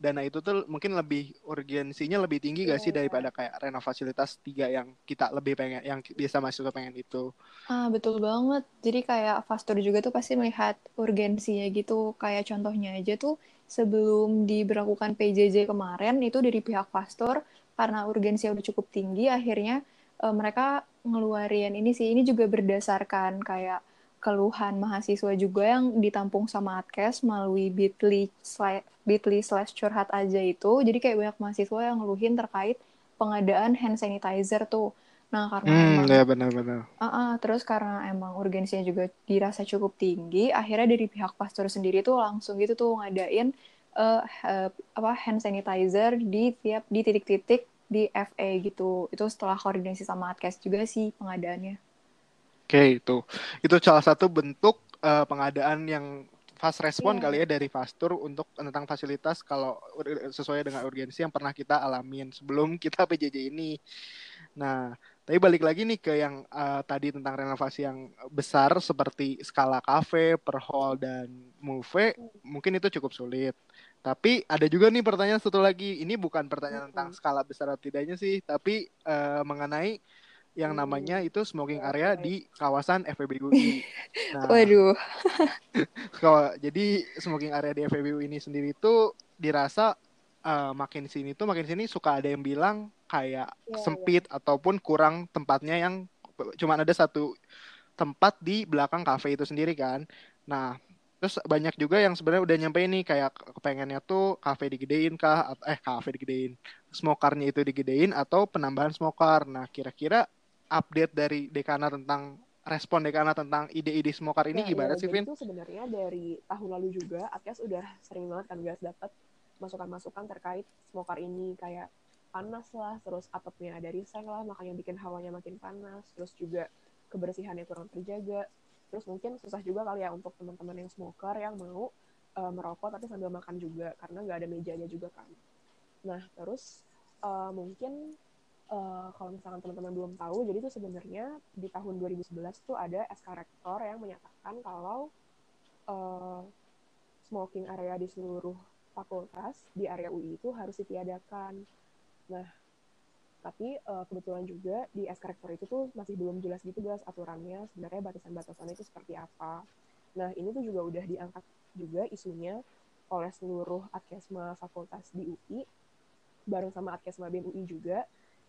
dana itu tuh mungkin lebih urgensinya lebih tinggi yeah, gak sih yeah. daripada kayak renovasilitas tiga yang kita lebih pengen, yang biasa mahasiswa pengen itu. Ah, betul banget. Jadi kayak Fastur juga tuh pasti melihat urgensinya gitu. Kayak contohnya aja tuh sebelum diberlakukan P J J kemarin itu dari pihak Fastur karena urgensinya udah cukup tinggi, akhirnya e, mereka ngeluarin ini sih. Ini juga berdasarkan kayak keluhan mahasiswa juga yang ditampung sama Adkes melalui bit.ly slash, bit.ly slash curhat aja itu. Jadi kayak banyak mahasiswa yang ngeluhin terkait pengadaan hand sanitizer tuh. Nah, karena hmm, emang, ya benar-benar. Uh-uh, terus karena emang urgensinya juga dirasa cukup tinggi, akhirnya dari pihak Fastur sendiri tuh langsung gitu tuh ngadain uh, uh, apa hand sanitizer di tiap di titik-titik di F E gitu. Itu setelah koordinasi sama Adkes juga sih pengadaannya. Oke, okay, itu itu salah satu bentuk uh, pengadaan yang fast respon yeah. kali ya dari Fastur untuk tentang fasilitas kalau ur- sesuai dengan urgensi yang pernah kita alamin sebelum kita P J J ini. Nah, tapi balik lagi nih ke yang uh, tadi tentang renovasi yang besar seperti skala kafe, prahall, dan move, mungkin itu cukup sulit. Tapi ada juga nih pertanyaan satu lagi. Ini bukan pertanyaan mm-hmm. tentang skala besar atau tidaknya sih, tapi uh, mengenai yang namanya itu smoking area di kawasan F E B U I. Nah, waduh. Jadi smoking area di F E B U I ini sendiri tuh dirasa uh, makin sini tuh makin sini suka ada yang bilang kayak yeah, sempit yeah. ataupun kurang tempatnya yang cuma ada satu tempat di belakang kafe itu sendiri kan. Nah, terus banyak juga yang sebenarnya udah nyampe nih kayak kepengennya tuh kafe digedein kah, eh kafe digedein, smokarnya itu digedein atau penambahan smokar. Nah, kira-kira update dari Dekana tentang respon Dekana tentang ide-ide smokar ini nah, gimana iya, sih, Vin? Itu sebenarnya dari tahun lalu juga Adkes udah sering banget kan guys dapat masukan-masukan terkait smokar ini, kayak panas lah, terus atapnya ada riseng lah, makanya bikin hawanya makin panas, terus juga kebersihannya kurang terjaga. Terus mungkin susah juga kali ya untuk teman-teman yang smoker yang mau e, merokok tapi sambil makan juga, karena nggak ada mejanya juga kan. Nah, terus e, mungkin e, kalau misalkan teman-teman belum tahu, jadi itu sebenarnya di tahun dua ribu sebelas tuh ada S K Rektor yang menyatakan kalau e, smoking area di seluruh fakultas di area U I itu harus ditiadakan. Nah, tapi uh, kebetulan juga di S K Rektor itu tuh masih belum jelas gitu guys aturannya, sebenarnya batasan-batasannya itu seperti apa. Nah, ini tuh juga udah diangkat juga isunya oleh seluruh Adkesma Fakultas di U I, bareng sama Adkesma B E M U I juga.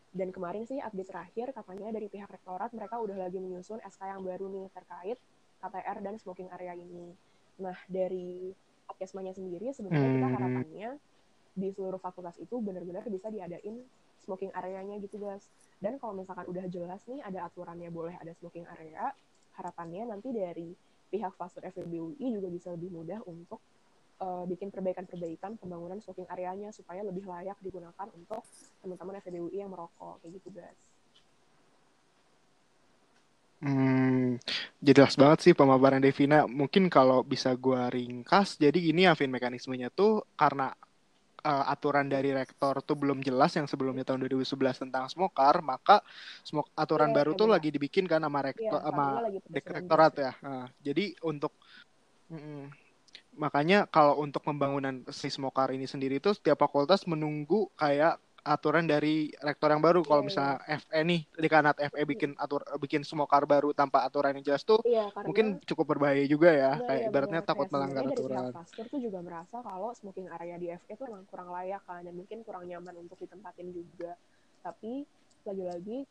Dan kemarin sih update terakhir katanya dari pihak Rektorat mereka udah lagi menyusun S K yang baru nih terkait K T R dan smoking area ini. Nah, dari Adkesmanya sendiri sebenarnya kita harapannya di seluruh fakultas itu benar-benar bisa diadain smoking areanya gitu guys. Dan kalau misalkan udah jelas nih ada aturannya boleh ada smoking area, harapannya nanti dari pihak Fastur F E B U I juga bisa lebih mudah untuk uh, bikin perbaikan-perbaikan pembangunan smoking areanya supaya lebih layak digunakan untuk teman-teman F E B U I yang merokok kayak gitu guys. Hmm, jelas banget sih pemaparan Devina. Mungkin kalau bisa gua ringkas, jadi gini ya Vin, mekanismenya tuh karena Uh, aturan dari rektor tuh belum jelas yang sebelumnya tahun dua ribu sebelas tentang smokar, maka smok aturan ya, baru ya, tuh ya. Lagi dibikin kan sama rektor ya, sama direktorat ya. Nah, jadi untuk mm, makanya kalau untuk pembangunan si smokar ini sendiri tuh setiap fakultas menunggu kayak aturan dari rektor yang baru. Kalau ya, misalnya ya. F E nih, dekanat F E bikin atur bikin smokar baru tanpa aturan yang jelas tuh ya, karena, mungkin cukup berbahaya juga ya, ya kayak ya, ibaratnya benar, takut ya, melanggar aturan. Fastur tuh juga merasa kalau smoking area di F E tuh memang kurang layak kan, dan mungkin kurang nyaman untuk ditempatin juga. Tapi lagi-lagi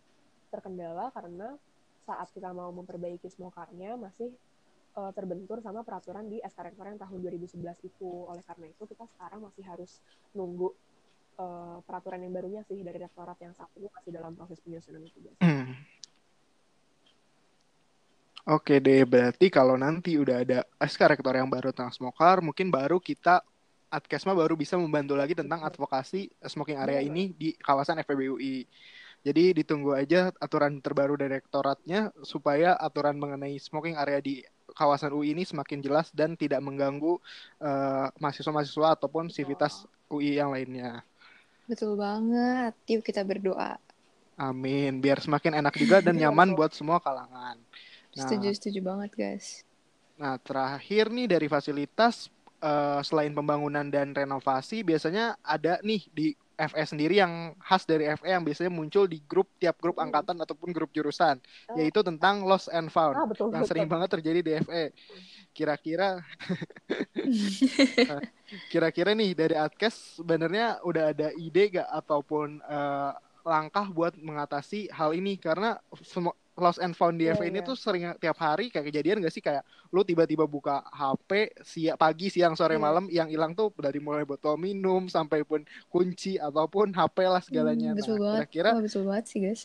terkendala karena saat kita mau memperbaiki smokarnya masih uh, terbentur sama peraturan di S K Rektor yang tahun dua ribu sebelas itu. Oleh karena itu kita sekarang masih harus nunggu uh, peraturan yang barunya sih dari rektorat yang saat ini masih dalam proses penyusunan itu guys. Hmm. Oke deh, berarti kalau nanti udah ada S K Rektor yang baru tentang smokar, mungkin baru kita, Adkesma baru bisa membantu lagi tentang advokasi smoking area ini di kawasan F P B U I. Jadi ditunggu aja aturan terbaru dari rektoratnya, supaya aturan mengenai smoking area di kawasan U I ini semakin jelas dan tidak mengganggu uh, mahasiswa-mahasiswa ataupun sivitas U I yang lainnya. Betul banget, yuk kita berdoa. Amin, biar semakin enak juga dan nyaman buat semua kalangan. Nah, setuju, setuju banget guys. Nah, terakhir nih dari fasilitas uh, selain pembangunan dan renovasi, biasanya ada nih di F E sendiri yang khas dari F E yang biasanya muncul di grup tiap grup angkatan ataupun grup jurusan, uh, yaitu tentang lost and found ah, betul, yang betul. Sering banget terjadi di F E. Kira-kira nah, kira-kira nih dari Adkes sebenarnya udah ada ide gak ataupun uh, langkah buat mengatasi hal ini, karena semua lost and found di F E yeah, ini yeah. tuh sering tiap hari kayak kejadian gak sih, kayak lu tiba-tiba buka H P siang pagi, siang, sore, yeah. malam, yang hilang tuh dari mulai botol minum sampai pun kunci ataupun H P lah segalanya. Mm, betul nah, banget. Kira-kira oh, betul banget sih guys.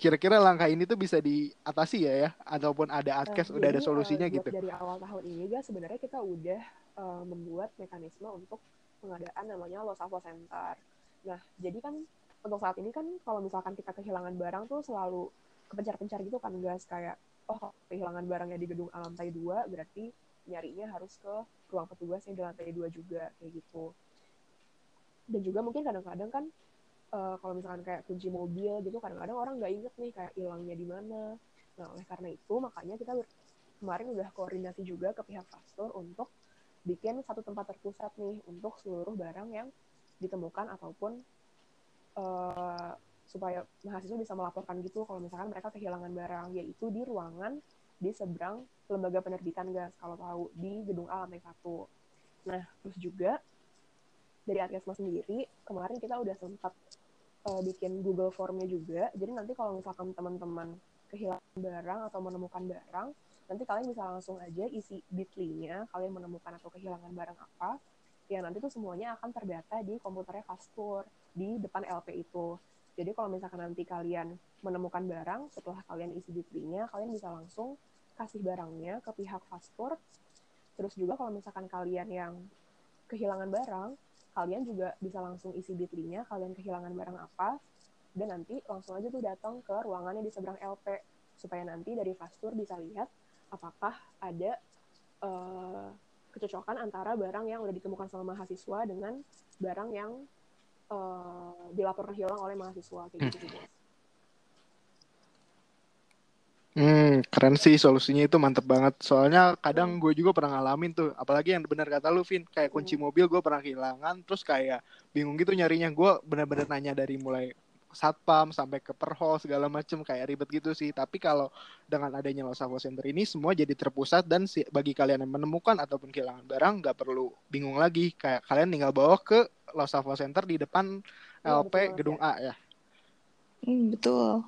Kira-kira langkah ini tuh bisa diatasi ya ya ataupun ada Adkes nah, udah jadi, ada solusinya uh, gitu. Dari awal tahun ini guys sebenarnya kita udah uh, membuat mekanisme untuk pengadaan namanya lost and found center. Nah, jadi kan untuk saat ini kan kalau misalkan kita kehilangan barang tuh selalu kepencar-pencar gitu kan guys, kayak oh kehilangan barangnya di gedung A lantai dua berarti nyarinya harus ke ruang petugas yang di lantai dua juga kayak gitu. Dan juga mungkin kadang-kadang kan uh, kalau misalkan kayak kunci mobil gitu kadang-kadang orang nggak inget nih kayak hilangnya di mana. Nah, oleh karena itu makanya kita ber- kemarin udah koordinasi juga ke pihak Fastur untuk bikin satu tempat terpusat nih untuk seluruh barang yang ditemukan ataupun uh, supaya mahasiswa bisa melaporkan gitu kalau misalkan mereka kehilangan barang, yaitu di ruangan di seberang lembaga penerbitan guys, kalau tahu di gedung A lantai satu. Nah, terus juga dari Adkesma sendiri kemarin kita udah sempat uh, bikin Google Form-nya juga. Jadi nanti kalau misalkan teman-teman kehilangan barang atau menemukan barang, Nanti kalian bisa langsung aja isi bit.ly-nya, kalian menemukan atau kehilangan barang apa, ya nanti tuh semuanya akan terdata di komputernya Fastur, di depan L P itu. Jadi kalau misalkan nanti kalian menemukan barang, setelah kalian isi bit.ly-nya, kalian bisa langsung kasih barangnya ke pihak Fastur. Terus juga kalau misalkan kalian yang kehilangan barang, kalian juga bisa langsung isi bit.ly-nya, kalian kehilangan barang apa, dan nanti langsung aja tuh datang ke ruangannya di seberang L P, supaya nanti dari Fastur bisa lihat apakah ada uh, kecocokan antara barang yang udah ditemukan sama mahasiswa dengan barang yang uh, dilaporkan hilang oleh mahasiswa. Kayak hmm. gitu, gitu. Hmm, keren sih solusinya itu, mantep banget. Soalnya kadang gue juga pernah ngalamin tuh, apalagi yang benar kata lu, Vin, kayak kunci hmm. mobil gue pernah kehilangan, terus kayak bingung gitu nyarinya. Gue benar-benar nanya dari mulai satpam sampai ke perhol segala macem, kayak ribet gitu sih. Tapi kalau dengan adanya Losavo Center ini semua jadi terpusat, dan bagi kalian yang menemukan ataupun kehilangan barang nggak perlu bingung lagi, kayak kalian tinggal bawa ke Losavo Center di depan ya, L P betul, gedung ya. A ya. Hmm, betul.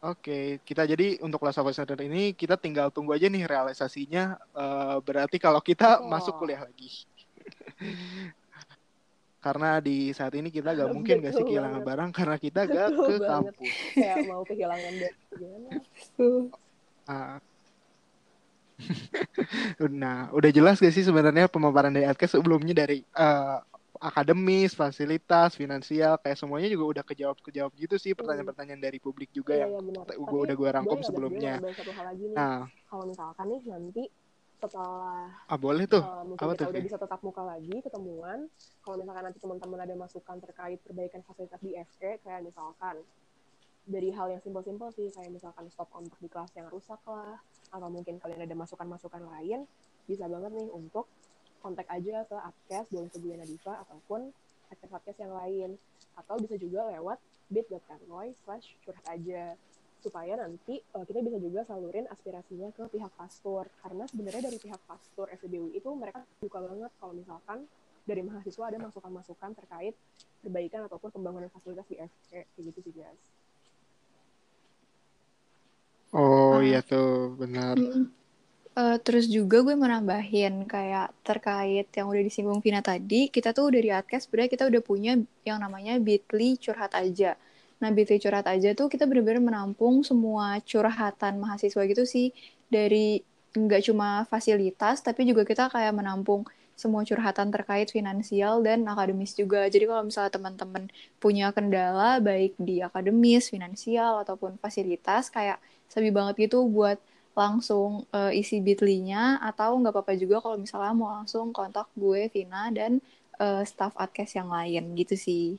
Oke, kita jadi untuk Losavo Center ini kita tinggal tunggu aja nih realisasinya, uh, berarti kalau kita oh. masuk kuliah lagi. Karena di saat ini kita gak mungkin betul gak sih kehilangan banget. Barang karena kita gak betul ke banget. Kampus. Kayak mau kehilangan barang gimana? Uh. Nah, udah jelas gak sih sebenarnya pemaparan dari Adkes sebelumnya, dari uh, akademis, fasilitas, finansial, kayak semuanya juga udah kejawab-kejawab gitu sih, pertanyaan-pertanyaan dari publik juga ya, yang ya, gua, udah gue rangkum sebelumnya. Nih, nah, kalau misalkan nih nanti setelah ah, boleh tuh. Uh, mungkin apa kita tuh, udah bisa tetap muka lagi, ketemuan. Kalau misalkan nanti teman-teman ada masukan terkait perbaikan fasilitas di F K, kayak misalkan dari hal yang simpel-simpel sih, kayak misalkan stop kontak di kelas yang rusak lah, atau mungkin kalian ada masukan-masukan lain, bisa banget nih untuk kontak aja ke Adkes, boleh ke Buya Nadifa, ataupun Adkes-Adkes yang lain. Atau bisa juga lewat bit.ly slash curhat aja, supaya nanti uh, kita bisa juga salurin aspirasinya ke pihak Fastur, karena sebenarnya dari pihak Fastur F E B U I itu mereka buka banget kalau misalkan dari mahasiswa ada masukan-masukan terkait perbaikan ataupun pembangunan fasilitas di F K, kayak gitu sih guys. Oh ah. iya tuh benar. Mm. Uh, terus juga gue menambahin kayak terkait yang udah disinggung Vina tadi, kita tuh dari Adkes sebenarnya kita udah punya yang namanya bit.ly curhat aja. Nah, B T curhat aja tuh kita benar-benar menampung semua curhatan mahasiswa gitu sih, dari nggak cuma fasilitas tapi juga kita kayak menampung semua curhatan terkait finansial dan akademis juga. Jadi kalau misalnya teman-teman punya kendala baik di akademis, finansial ataupun fasilitas, kayak sabi banget gitu buat langsung uh, isi bit.ly-nya, atau nggak apa-apa juga kalau misalnya mau langsung kontak gue, Vina, dan uh, staff Adkes yang lain gitu sih.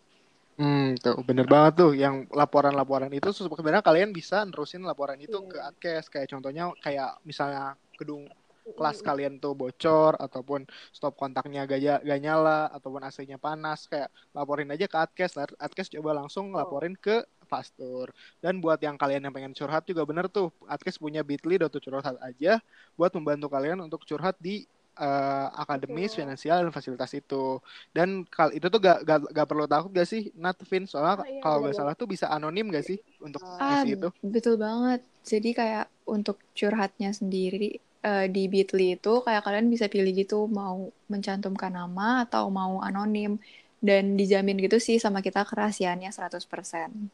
Hmm, tuh bener banget tuh yang laporan-laporan itu. Sebenarnya kalian bisa nerusin laporan itu yeah. ke Adkes, kayak contohnya kayak misalnya gedung kelas kalian tuh bocor, ataupun stop kontaknya gak, gak nyala, ataupun A C-nya panas, kayak laporin aja ke Adkes. Adkes coba langsung laporin ke Fastur. Dan buat yang kalian yang pengen curhat juga bener tuh, Adkes punya bit.ly.curhat aja buat membantu kalian untuk curhat di Uh, akademis, okay. finansial, dan fasilitas itu. Dan kalau itu tuh gak, gak, gak perlu takut gak sih, Nat, Vin? Soalnya ah, iya, kalau gak salah tuh bisa anonim gak sih untuk ah, itu? Betul banget. Jadi kayak untuk curhatnya sendiri uh, di bit.ly itu kayak kalian bisa pilih gitu, mau mencantumkan nama atau mau anonim. Dan dijamin gitu sih sama kita kerahasiaannya seratus persen.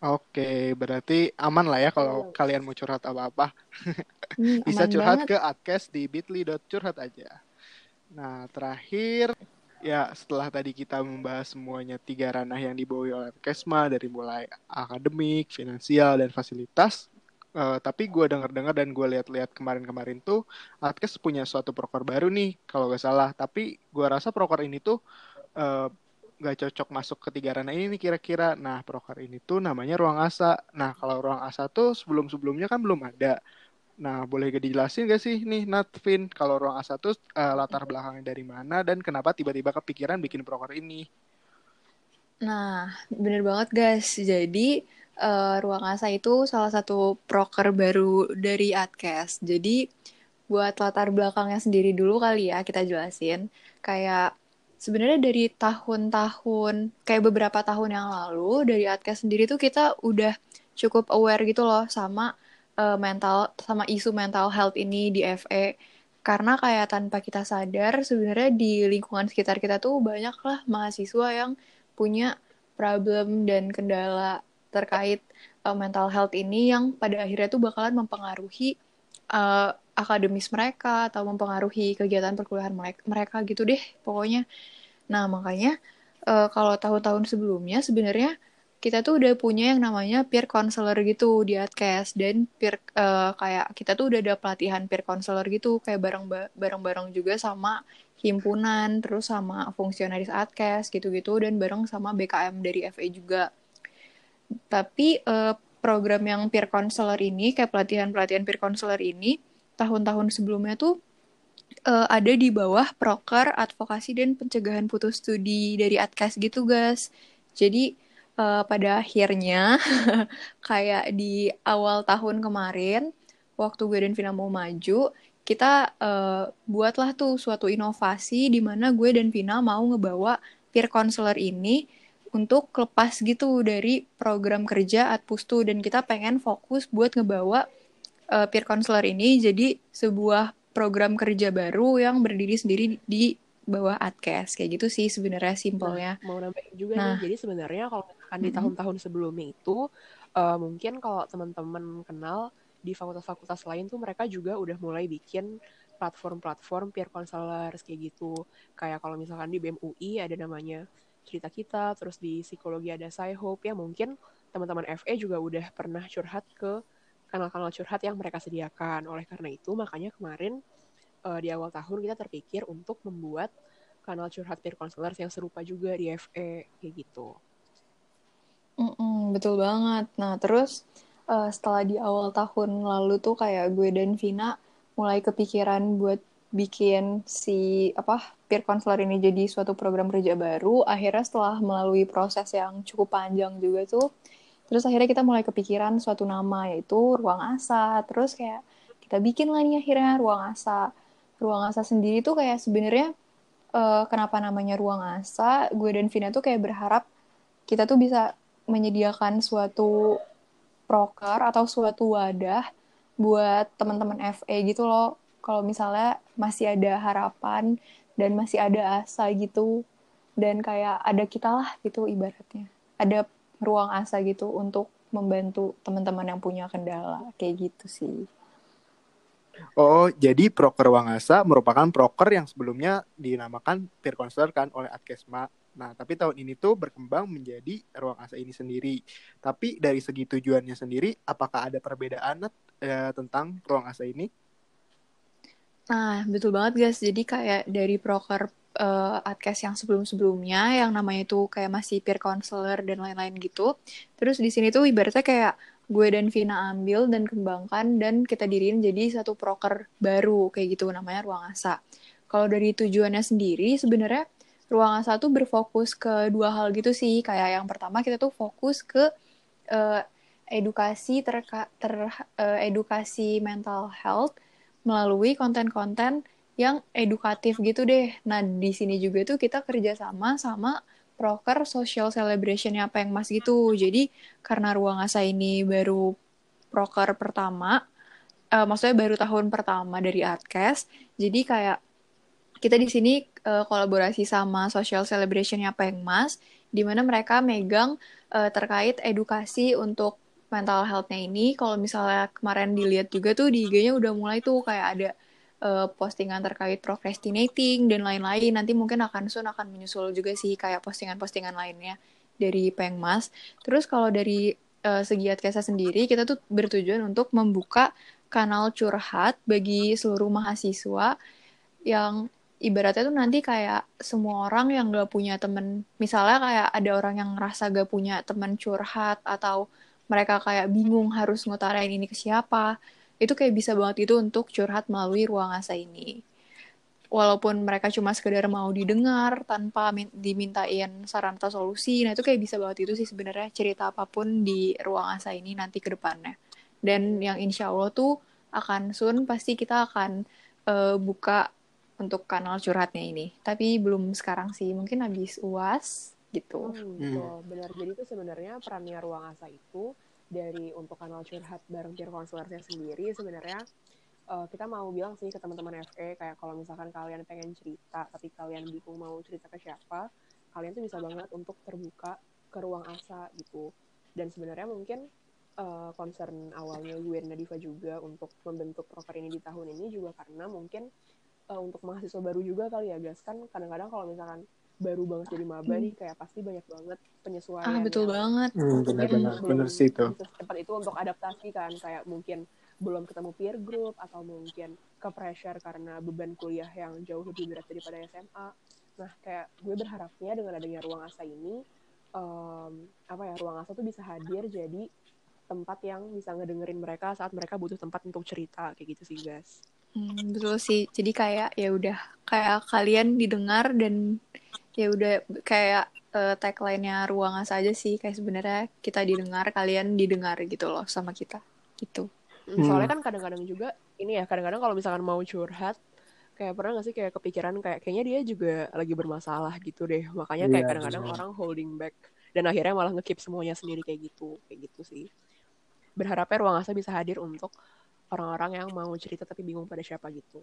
Oke, berarti aman lah ya kalau oh. kalian mau curhat apa-apa. Hmm, bisa curhat banget ke Adkes di bit.ly.curhat aja. Nah, terakhir, ya setelah tadi kita membahas semuanya tiga ranah yang dibawahi oleh Adkesma, dari mulai akademik, finansial, dan fasilitas. Uh, tapi gue dengar-dengar dan gue lihat-lihat kemarin-kemarin tuh, Adkes punya suatu proker baru nih, kalau gak salah. Tapi gue rasa proker ini tuh... Uh, gak cocok masuk ke tiga ranah ini nih kira-kira. Nah, proker ini tuh namanya Ruang Asa. Nah, kalau Ruang Asa tuh sebelum-sebelumnya kan belum ada. Nah, boleh gak dijelasin gak sih nih, Natvin, kalau Ruang Asa tuh uh, latar belakangnya dari mana, dan kenapa tiba-tiba kepikiran bikin proker ini? Nah, bener banget guys. Jadi, uh, Ruang Asa itu salah satu proker baru dari Adkes. Jadi, buat latar belakangnya sendiri dulu kali ya kita jelasin. Kayak sebenarnya dari tahun-tahun, kayak beberapa tahun yang lalu, dari Adkes sendiri tuh kita udah cukup aware gitu loh sama uh, mental sama isu mental health ini di F E. Karena kayak tanpa kita sadar sebenarnya di lingkungan sekitar kita tuh banyaklah mahasiswa yang punya problem dan kendala terkait uh, mental health ini yang pada akhirnya tuh bakalan mempengaruhi uh, akademis mereka atau mempengaruhi kegiatan perkuliahan mereka gitu deh pokoknya. Nah makanya uh, kalau tahun-tahun sebelumnya sebenarnya kita tuh udah punya yang namanya peer counselor gitu di Adkes, dan peer uh, kayak kita tuh udah ada pelatihan peer counselor gitu kayak bareng-bareng juga sama himpunan, terus sama fungsionaris Adkes gitu-gitu, dan bareng sama B K M dari F E juga. Tapi uh, program yang peer counselor ini kayak pelatihan-pelatihan peer counselor ini tahun-tahun sebelumnya tuh uh, ada di bawah proker advokasi dan pencegahan putus studi dari Adkes gitu guys. Jadi Uh, pada akhirnya kayak di awal tahun kemarin waktu gue dan Vina mau maju, kita uh, buatlah tuh suatu inovasi di mana gue dan Vina mau ngebawa peer counselor ini untuk lepas gitu dari program kerja Adpustu, dan kita pengen fokus buat ngebawa uh, peer counselor ini jadi sebuah program kerja baru yang berdiri sendiri di bawah Adkes, kayak gitu sih sebenarnya simpelnya. Nah, mau nambahin juga nah. nih, jadi sebenarnya kalau misalkan di tahun-tahun sebelumnya itu, uh, mungkin kalau teman-teman kenal di fakultas-fakultas lain tuh mereka juga udah mulai bikin platform-platform peer counselors kayak gitu. Kayak kalau misalkan di B E M U I ada namanya Cerita Kita, terus di psikologi ada Psyhope, ya mungkin teman-teman F E juga udah pernah curhat ke kanal-kanal curhat yang mereka sediakan. Oleh karena itu, makanya kemarin Uh, di awal tahun kita terpikir untuk membuat kanal curhat peer counselors yang serupa juga di F E kayak gitu. Mm-mm, betul banget. Nah terus uh, setelah di awal tahun lalu tuh kayak gue dan Vina mulai kepikiran buat bikin si apa peer counselor ini jadi suatu program kerja baru. Akhirnya setelah melalui proses yang cukup panjang juga tuh, terus akhirnya kita mulai kepikiran suatu nama yaitu Ruang Asa. Terus kayak kita bikin lah nih akhirnya Ruang Asa. Ruang Asa sendiri tuh kayak sebenarnya uh, kenapa namanya Ruang Asa, gue dan Vina tuh kayak berharap kita tuh bisa menyediakan suatu proker atau suatu wadah buat teman-teman F E gitu loh, kalau misalnya masih ada harapan dan masih ada asa gitu, dan kayak ada kita lah gitu ibaratnya, ada Ruang Asa gitu untuk membantu teman-teman yang punya kendala, kayak gitu sih. Oh, jadi proker Ruang Asa merupakan proker yang sebelumnya dinamakan peer counselor kan oleh Adkesma. Nah, tapi tahun ini tuh berkembang menjadi Ruang Asa ini sendiri. Tapi dari segi tujuannya sendiri, apakah ada perbedaan eh, tentang Ruang Asa ini? Nah, betul banget guys. Jadi kayak dari proker eh, Adkes yang sebelum-sebelumnya, yang namanya itu kayak masih peer counselor dan lain-lain gitu. Terus di sini tuh ibaratnya kayak gue dan Vina ambil dan kembangkan dan kita diriin jadi satu proker baru kayak gitu, namanya Ruang Asa. Kalau dari tujuannya sendiri sebenarnya Ruang Asa tuh berfokus ke dua hal gitu sih. Kayak yang pertama kita tuh fokus ke uh, edukasi terka, ter uh, edukasi mental health melalui konten-konten yang edukatif gitu deh. Nah, di sini juga tuh kita kerjasama sama proker Social Celebration-nya Pengmas gitu. Jadi karena Ruang Asa ini baru proker pertama, uh, maksudnya baru tahun pertama dari Adkes, jadi kayak kita di sini uh, kolaborasi sama Social Celebration-nya Pengmas, di mana mereka megang uh, terkait edukasi untuk mental health-nya ini. Kalau misalnya kemarin dilihat juga tuh di I G-nya udah mulai tuh kayak ada postingan terkait procrastinating dan lain-lain. Nanti mungkin akan soon akan menyusul juga sih kayak postingan-postingan lainnya dari Pengmas. Terus kalau dari uh, segi Adkesa sendiri, kita tuh bertujuan untuk membuka kanal curhat bagi seluruh mahasiswa yang ibaratnya tuh nanti kayak semua orang yang gak punya temen, misalnya kayak ada orang yang ngerasa gak punya temen curhat atau mereka kayak bingung harus ngutarain ini ke siapa, itu kayak bisa banget itu untuk curhat melalui Ruang Asa ini. Walaupun mereka cuma sekedar mau didengar tanpa min- dimintain saran atau solusi, nah itu kayak bisa banget itu sih sebenarnya cerita apapun di Ruang Asa ini nanti ke depannya. Dan yang insya Allah tuh akan soon pasti kita akan uh, buka untuk kanal curhatnya ini. Tapi belum sekarang sih, mungkin habis U A S gitu. Hmm, gitu. Hmm. Benar, jadi itu sebenarnya perannya Ruang Asa itu dari untuk kanal curhat bareng peer counselor-nya sendiri, sebenarnya uh, kita mau bilang sih ke teman-teman F E, kayak kalau misalkan kalian pengen cerita, tapi kalian bingung mau cerita ke siapa, kalian tuh bisa banget untuk terbuka ke ruang asa gitu. Dan sebenarnya mungkin uh, concern awalnya gue Nadifa juga untuk membentuk proker ini di tahun ini juga karena mungkin uh, untuk mahasiswa baru juga kali ya guys, kan kadang-kadang kalau misalkan baru banget jadi maba hmm. nih kayak pasti banyak banget penyesuaian. Ah, betul ya. banget. Hmm, benar-benar benar sih itu. Tempat itu untuk adaptasi kan, kayak mungkin belum ketemu peer group atau mungkin ke pressure karena beban kuliah yang jauh lebih berat daripada S M A. Nah, kayak gue berharapnya dengan adanya ruang asa ini um, apa ya, ruang asa tuh bisa hadir jadi tempat yang bisa ngedengerin mereka saat mereka butuh tempat untuk cerita kayak gitu sih, guys. Hmm, betul sih. Jadi kayak ya udah kayak kalian didengar dan ya udah kayak uh, tagline-nya ruang asa aja sih, kayak sebenarnya kita didengar, kalian didengar gitu loh sama kita gitu. Hmm. Soalnya kan kadang-kadang juga ini ya, kadang-kadang kalau misalkan mau curhat kayak pernah nggak sih kayak kepikiran kayak kayaknya dia juga lagi bermasalah gitu deh, makanya kayak yeah, kadang-kadang yeah. orang holding back dan akhirnya malah nge-keep semuanya sendiri kayak gitu kayak gitu sih. Berharapnya ruang asa bisa hadir untuk orang-orang yang mau cerita tapi bingung pada siapa gitu.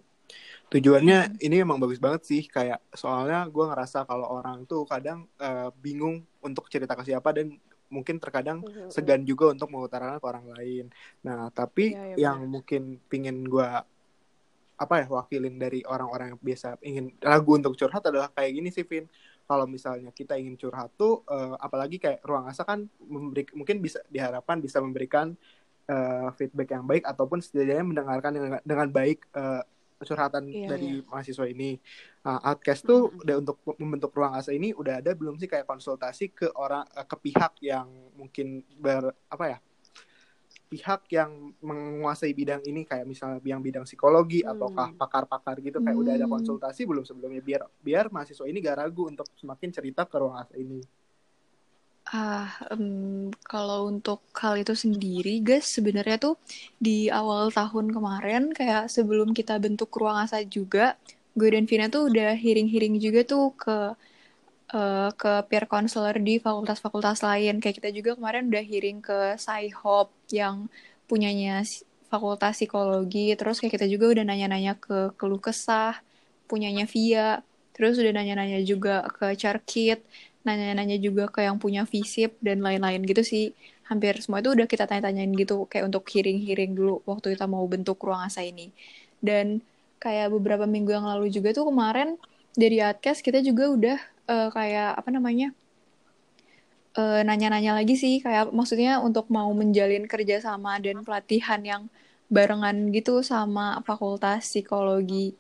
Tujuannya hmm. ini emang bagus banget sih, kayak soalnya gue ngerasa kalau orang tuh kadang uh, bingung untuk cerita ke siapa dan mungkin terkadang hmm. segan juga untuk mengutarakan ke orang lain. Nah tapi ya, ya, yang bener. mungkin pingin gue apa ya wakilin dari orang-orang yang biasa ingin ragu untuk curhat adalah kayak gini sih, Vin. Kalau misalnya kita ingin curhat tuh, uh, apalagi kayak ruang asa kan memberi, mungkin bisa diharapkan bisa memberikan Uh, feedback yang baik ataupun setidaknya mendengarkan dengan, dengan baik uh, curhatan iya, dari iya. mahasiswa ini. Nah, Adkes mm-hmm. tuh udah untuk membentuk ruang asa ini udah ada belum sih kayak konsultasi ke orang uh, ke pihak yang mungkin ber apa ya pihak yang menguasai bidang ini, kayak misalnya yang bidang psikologi hmm. ataukah pakar-pakar gitu, kayak hmm. udah ada konsultasi belum sebelumnya biar biar mahasiswa ini gak ragu untuk semakin cerita ke ruang asa ini. Ah, um, kalau untuk hal itu sendiri, guys, sebenarnya tuh di awal tahun kemarin, kayak sebelum kita bentuk ruang asa juga, gue dan Vina tuh udah hearing-hearing juga tuh ke uh, ke peer counselor di fakultas-fakultas lain. Kayak kita juga kemarin udah hearing ke Psyhope yang punyanya Fakultas Psikologi. Terus kayak kita juga udah nanya-nanya ke, ke Lukesah, punyanya Via. Terus udah nanya-nanya juga ke Cerkit, nanya-nanya juga ke yang punya visip dan lain-lain gitu sih. Hampir semua itu udah kita tanya-tanyain gitu, kayak untuk hearing-hearing dulu waktu kita mau bentuk ruang asa ini. Dan kayak beberapa minggu yang lalu juga tuh kemarin dari Adkes kita juga udah uh, kayak apa namanya uh, nanya-nanya lagi sih, kayak maksudnya untuk mau menjalin kerjasama dan pelatihan yang barengan gitu sama Fakultas Psikologi.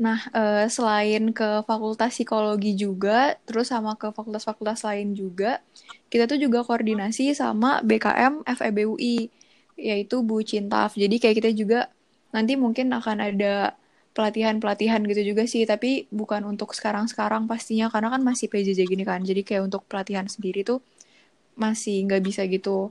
Nah, eh, selain ke Fakultas Psikologi juga, terus sama ke fakultas-fakultas lain juga, kita tuh juga koordinasi sama B K M F E B U I, yaitu Bu Cintaf. Jadi kayak kita juga nanti mungkin akan ada pelatihan-pelatihan gitu juga sih, tapi bukan untuk sekarang-sekarang pastinya, karena kan masih P J J gini kan. Jadi kayak untuk pelatihan sendiri tuh masih nggak bisa gitu.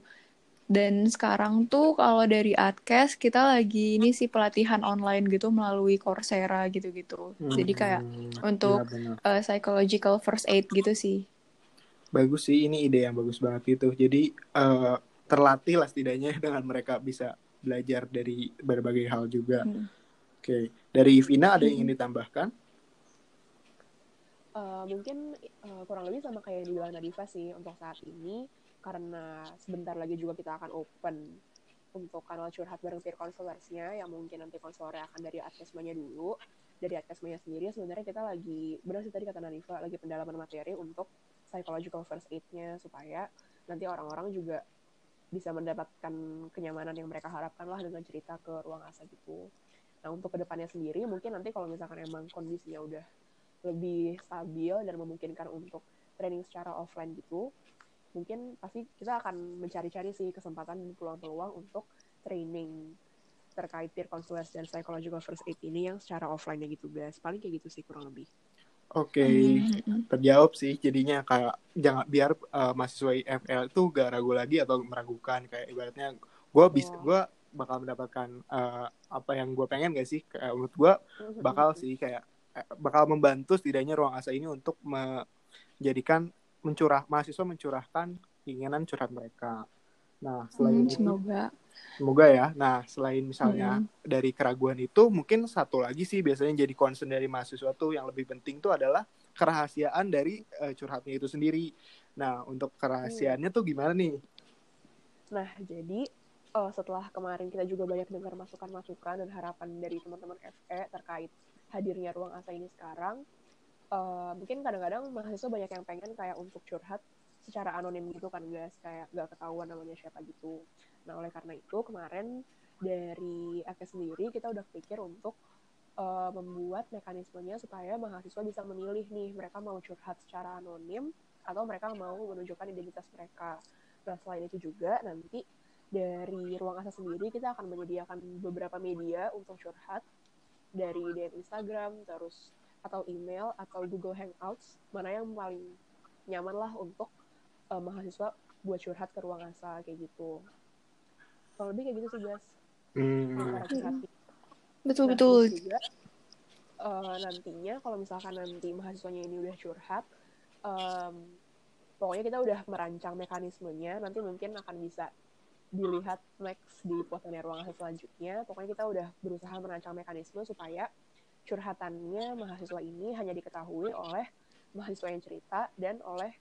Dan sekarang tuh kalau dari Adkes kita lagi ini sih pelatihan online gitu melalui Coursera gitu-gitu. Hmm, Jadi kayak untuk ya uh, psychological first aid gitu sih. Bagus sih, ini ide yang bagus banget gitu. Jadi uh, terlatih lah setidaknya dengan mereka bisa belajar dari berbagai hal juga. Hmm. Oke, dari Vina ada yang ingin ditambahkan? Uh, mungkin uh, kurang lebih sama kayak yang dibilang Nadifa sih untuk saat ini. Karena sebentar lagi juga kita akan open untuk kanal curhat bareng peer counselor-nya yang mungkin nanti konselornya akan dari Adkesmanya dulu. Dari Adkesmanya sendiri sebenarnya kita lagi, benar sih tadi kata Nadifa, lagi pendalaman materi untuk psychological first aid-nya supaya nanti orang-orang juga bisa mendapatkan kenyamanan yang mereka harapkan lah dengan cerita ke ruang asa gitu. Nah untuk kedepannya sendiri mungkin nanti kalau misalkan emang kondisinya udah lebih stabil dan memungkinkan untuk training secara offline gitu, mungkin pasti kita akan mencari-cari sih kesempatan dan peluang-peluang untuk training terkait peer counselor dan psychological first aid ini yang secara offline-nya gitu guys. Paling kayak gitu sih kurang lebih. Oke, okay. mm-hmm. Terjawab sih jadinya, kayak jangan biar uh, mahasiswa I F L itu gak ragu lagi atau meragukan, kayak ibaratnya gue bisa yeah. gue bakal mendapatkan uh, apa yang gue pengen gak sih, kayak, menurut gue bakal mm-hmm. sih kayak bakal membantu setidaknya ruang asa ini untuk menjadikan mencurah mahasiswa mencurahkan keinginan curhat mereka. Nah, selain hmm, semoga itu, semoga ya. Nah, selain misalnya hmm. dari keraguan itu, mungkin satu lagi sih biasanya jadi concern dari mahasiswa tuh yang lebih penting tuh adalah kerahasiaan dari uh, curhatnya itu sendiri. Nah, untuk kerahasiaannya hmm. tuh gimana nih? Nah, jadi oh, setelah kemarin kita juga banyak dengar masukan-masukan dan harapan dari teman-teman F E terkait hadirnya Ruang Asa ini sekarang, uh, mungkin kadang-kadang mahasiswa banyak yang pengen kayak untuk curhat secara anonim gitu kan guys, kayak nggak ketahuan namanya siapa gitu. Nah, oleh karena itu kemarin dari Akes sendiri kita udah pikir untuk uh, membuat mekanismenya supaya mahasiswa bisa memilih nih mereka mau curhat secara anonim atau mereka mau menunjukkan identitas mereka. Nah, selain itu juga nanti dari Ruang Asa sendiri kita akan menyediakan beberapa media untuk curhat dari D M Instagram, terus atau email atau Google Hangouts, mana yang paling nyaman lah untuk uh, mahasiswa buat curhat ke Ruang Asa kayak gitu. Kalau lebih kayak gitu sih guys. Hmm. Betul betul. Nah, juga, uh, nantinya kalau misalkan nanti mahasiswanya ini udah curhat, um, pokoknya kita udah merancang mekanismenya, nanti mungkin akan bisa dilihat next di postingan Ruang Asa selanjutnya. Pokoknya kita udah berusaha merancang mekanisme supaya curhatannya mahasiswa ini hanya diketahui oleh mahasiswa yang cerita dan oleh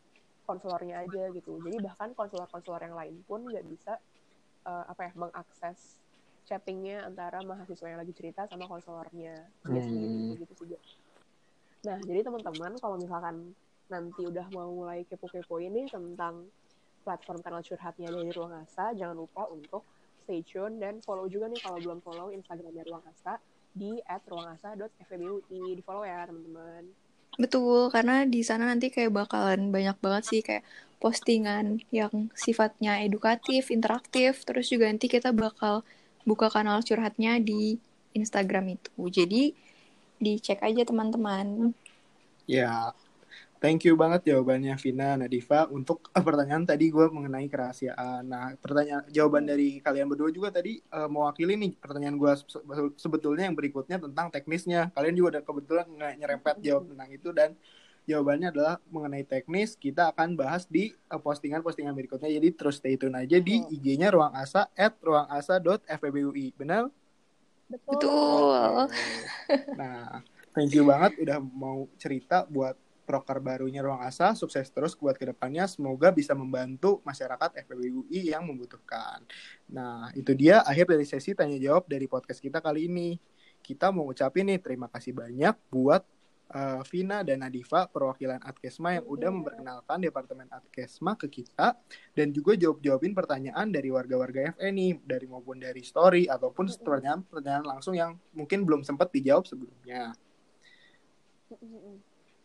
konselornya aja gitu. Jadi bahkan konselor-konselor yang lain pun nggak bisa uh, apa ya mengakses chattingnya antara mahasiswa yang lagi cerita sama konselornya dia sendiri gitu sih. Nah, jadi teman-teman kalau misalkan nanti udah mau mulai kepo-kepo ini tentang platform kanal curhatnya dari Ruang Asa, jangan lupa untuk stay tune dan follow juga nih kalau belum follow Instagramnya Ruang Asa di at ruangasa dot f b u i. Di follow ya teman-teman. Betul, karena di sana nanti kayak bakalan banyak banget sih kayak postingan yang sifatnya edukatif, interaktif, terus juga nanti kita bakal buka kanal curhatnya di Instagram itu. Jadi dicek aja teman-teman. Ya. Yeah. Thank you banget jawabannya Vina, Nadifa. Untuk pertanyaan tadi gue mengenai kerahasiaan. Nah, pertanyaan jawaban dari kalian berdua juga tadi uh, mewakili nih pertanyaan gue se- sebetulnya yang berikutnya tentang teknisnya. Kalian juga udah kebetulan nggak nyerempet jawab tentang itu dan jawabannya adalah mengenai teknis. Kita akan bahas di uh, postingan-postingan berikutnya. Jadi terus stay tune aja di I G-nya Ruang Asa at ruangasa dot f b u i. Benar? Betul. Betul. Nah, thank you banget udah mau cerita buat proker barunya Ruang Asa, sukses terus buat kedepannya, semoga bisa membantu masyarakat F E B U I yang membutuhkan. Nah, itu dia akhir dari sesi tanya-jawab dari podcast kita kali ini. Kita mau ucapin nih, terima kasih banyak buat uh, Vina dan Nadifa, perwakilan Adkesma yang udah memperkenalkan Departemen Adkesma ke kita, dan juga jawab-jawabin pertanyaan dari warga-warga F E nih, dari maupun dari story, ataupun pertanyaan-pertanyaan langsung yang mungkin belum sempat dijawab sebelumnya.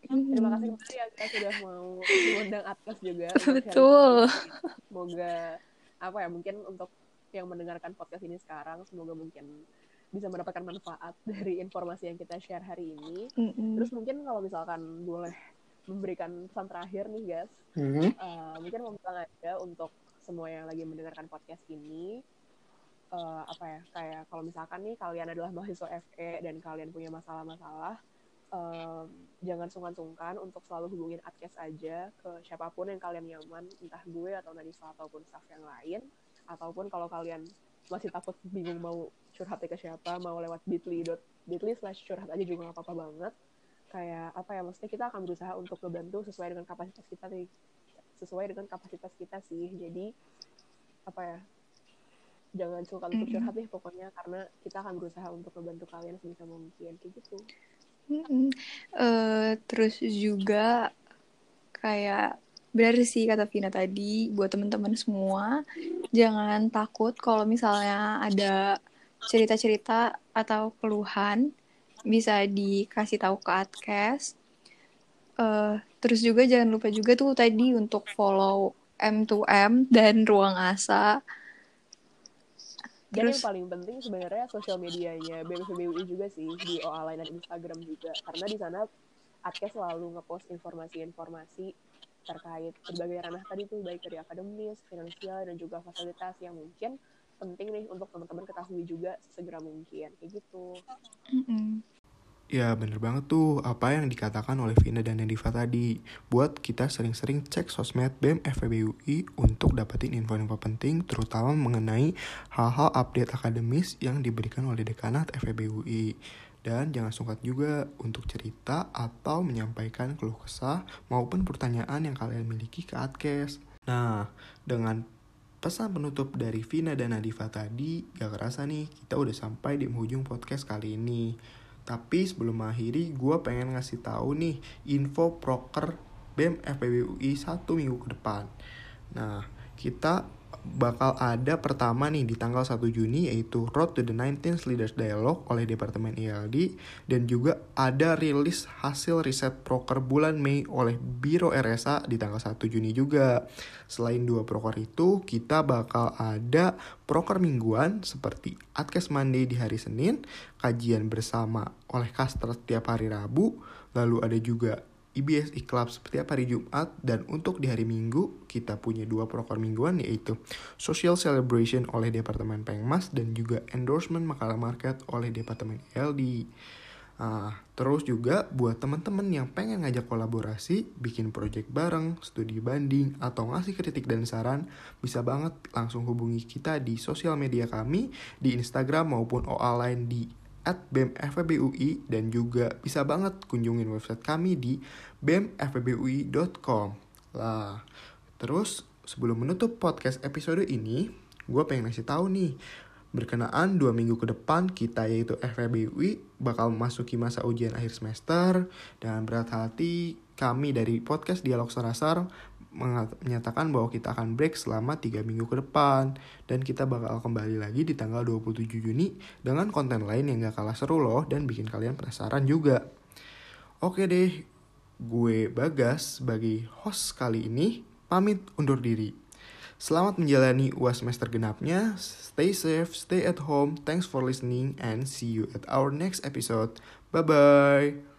Terima kasih kembali ya kita sudah mau mengundang Adkes juga. Betul. Semoga apa ya mungkin untuk yang mendengarkan podcast ini sekarang semoga mungkin bisa mendapatkan manfaat dari informasi yang kita share hari ini. Mm-hmm. Terus mungkin kalau misalkan boleh memberikan pesan terakhir nih guys, mm-hmm. uh, mungkin mau bilang aja untuk semua yang lagi mendengarkan podcast ini. Uh, apa ya kayak kalau misalkan nih kalian adalah mahasiswa F E dan kalian punya masalah-masalah. Um, jangan sungkan-sungkan untuk selalu hubungin Adkes aja ke siapapun yang kalian nyaman, entah gue atau Nadifa ataupun staff yang lain, ataupun kalau kalian masih takut bingung mau curhatnya ke siapa, mau lewat bit dot l y slash curhat aja juga nggak apa-apa banget. Kayak apa ya, maksudnya kita akan berusaha untuk membantu sesuai dengan kapasitas kita nih, sesuai dengan kapasitas kita sih. Jadi apa ya, jangan sungkan untuk curhat nih pokoknya, karena kita akan berusaha untuk membantu kalian sebisa mungkin kayak gitu. Uh, terus juga kayak benar sih kata Vina tadi, buat teman-teman semua jangan takut kalau misalnya ada cerita-cerita atau keluhan bisa dikasih tahu ke Adkes. Uh, terus juga jangan lupa juga tuh tadi untuk follow M dua M dan Ruang Asa. Dan yang paling penting sebenarnya sosial medianya B E M F E B U I juga sih, di O A Line dan Instagram juga. Karena di sana Adkes selalu ngepost informasi-informasi terkait berbagai ranah tadi tuh, baik dari akademis, finansial, dan juga fasilitas yang mungkin penting nih untuk teman-teman ketahui juga sesegera mungkin. Kayak gitu. Mm-hmm. Ya bener banget tuh apa yang dikatakan oleh Vina dan Nadifa tadi. Buat kita sering-sering cek sosmed B E M F E B U I untuk dapetin info-info penting, terutama mengenai hal-hal update akademis yang diberikan oleh dekanat F E B U I. Dan jangan sungkan juga untuk cerita atau menyampaikan keluh kesah maupun pertanyaan yang kalian miliki ke Adkes. Nah, dengan pesan penutup dari Vina dan Nadifa tadi, gak kerasa nih kita udah sampai di penghujung podcast kali ini. Tapi sebelum akhiri, gue pengen ngasih tahu nih info proker B E M F E B U I satu minggu ke depan. Nah, kita bakal ada pertama nih di tanggal satu Juni, yaitu Road to the nineteenth Leaders Dialog oleh Departemen I L D. Dan juga ada rilis hasil riset proker bulan Mei oleh Biro R S A di tanggal satu Juni juga. Selain dua proker itu, kita bakal ada proker mingguan seperti Adkes Monday di hari Senin, kajian bersama oleh Kastra setiap hari Rabu, lalu ada juga I B S Club setiap hari Jumat, dan untuk di hari Minggu kita punya dua proker mingguan, yaitu Social Celebration oleh Departemen Pengmas dan juga Endorsement Makalah Market oleh Departemen I L D. Nah, terus juga buat teman-teman yang pengen ngajak kolaborasi, bikin project bareng, studi banding, atau ngasih kritik dan saran, bisa banget langsung hubungi kita di sosial media kami di Instagram maupun O A lain di at B E M F E B U I, dan juga bisa banget kunjungin website kami di b e m f e b u i dot com lah. Terus sebelum menutup podcast episode ini, gue pengen ngasih tahu nih berkenaan dua minggu ke depan kita, yaitu F E B U I bakal memasuki masa ujian akhir semester, dan berat hati kami dari podcast Dialog Selasar menyatakan bahwa kita akan break selama tiga minggu ke depan, dan kita bakal kembali lagi di tanggal dua puluh tujuh Juni dengan konten lain yang gak kalah seru loh dan bikin kalian penasaran juga. Oke deh, gue Bagas sebagai host kali ini pamit undur diri. Selamat menjalani U A S semester genapnya, stay safe, stay at home, thanks for listening, and see you at our next episode. Bye-bye!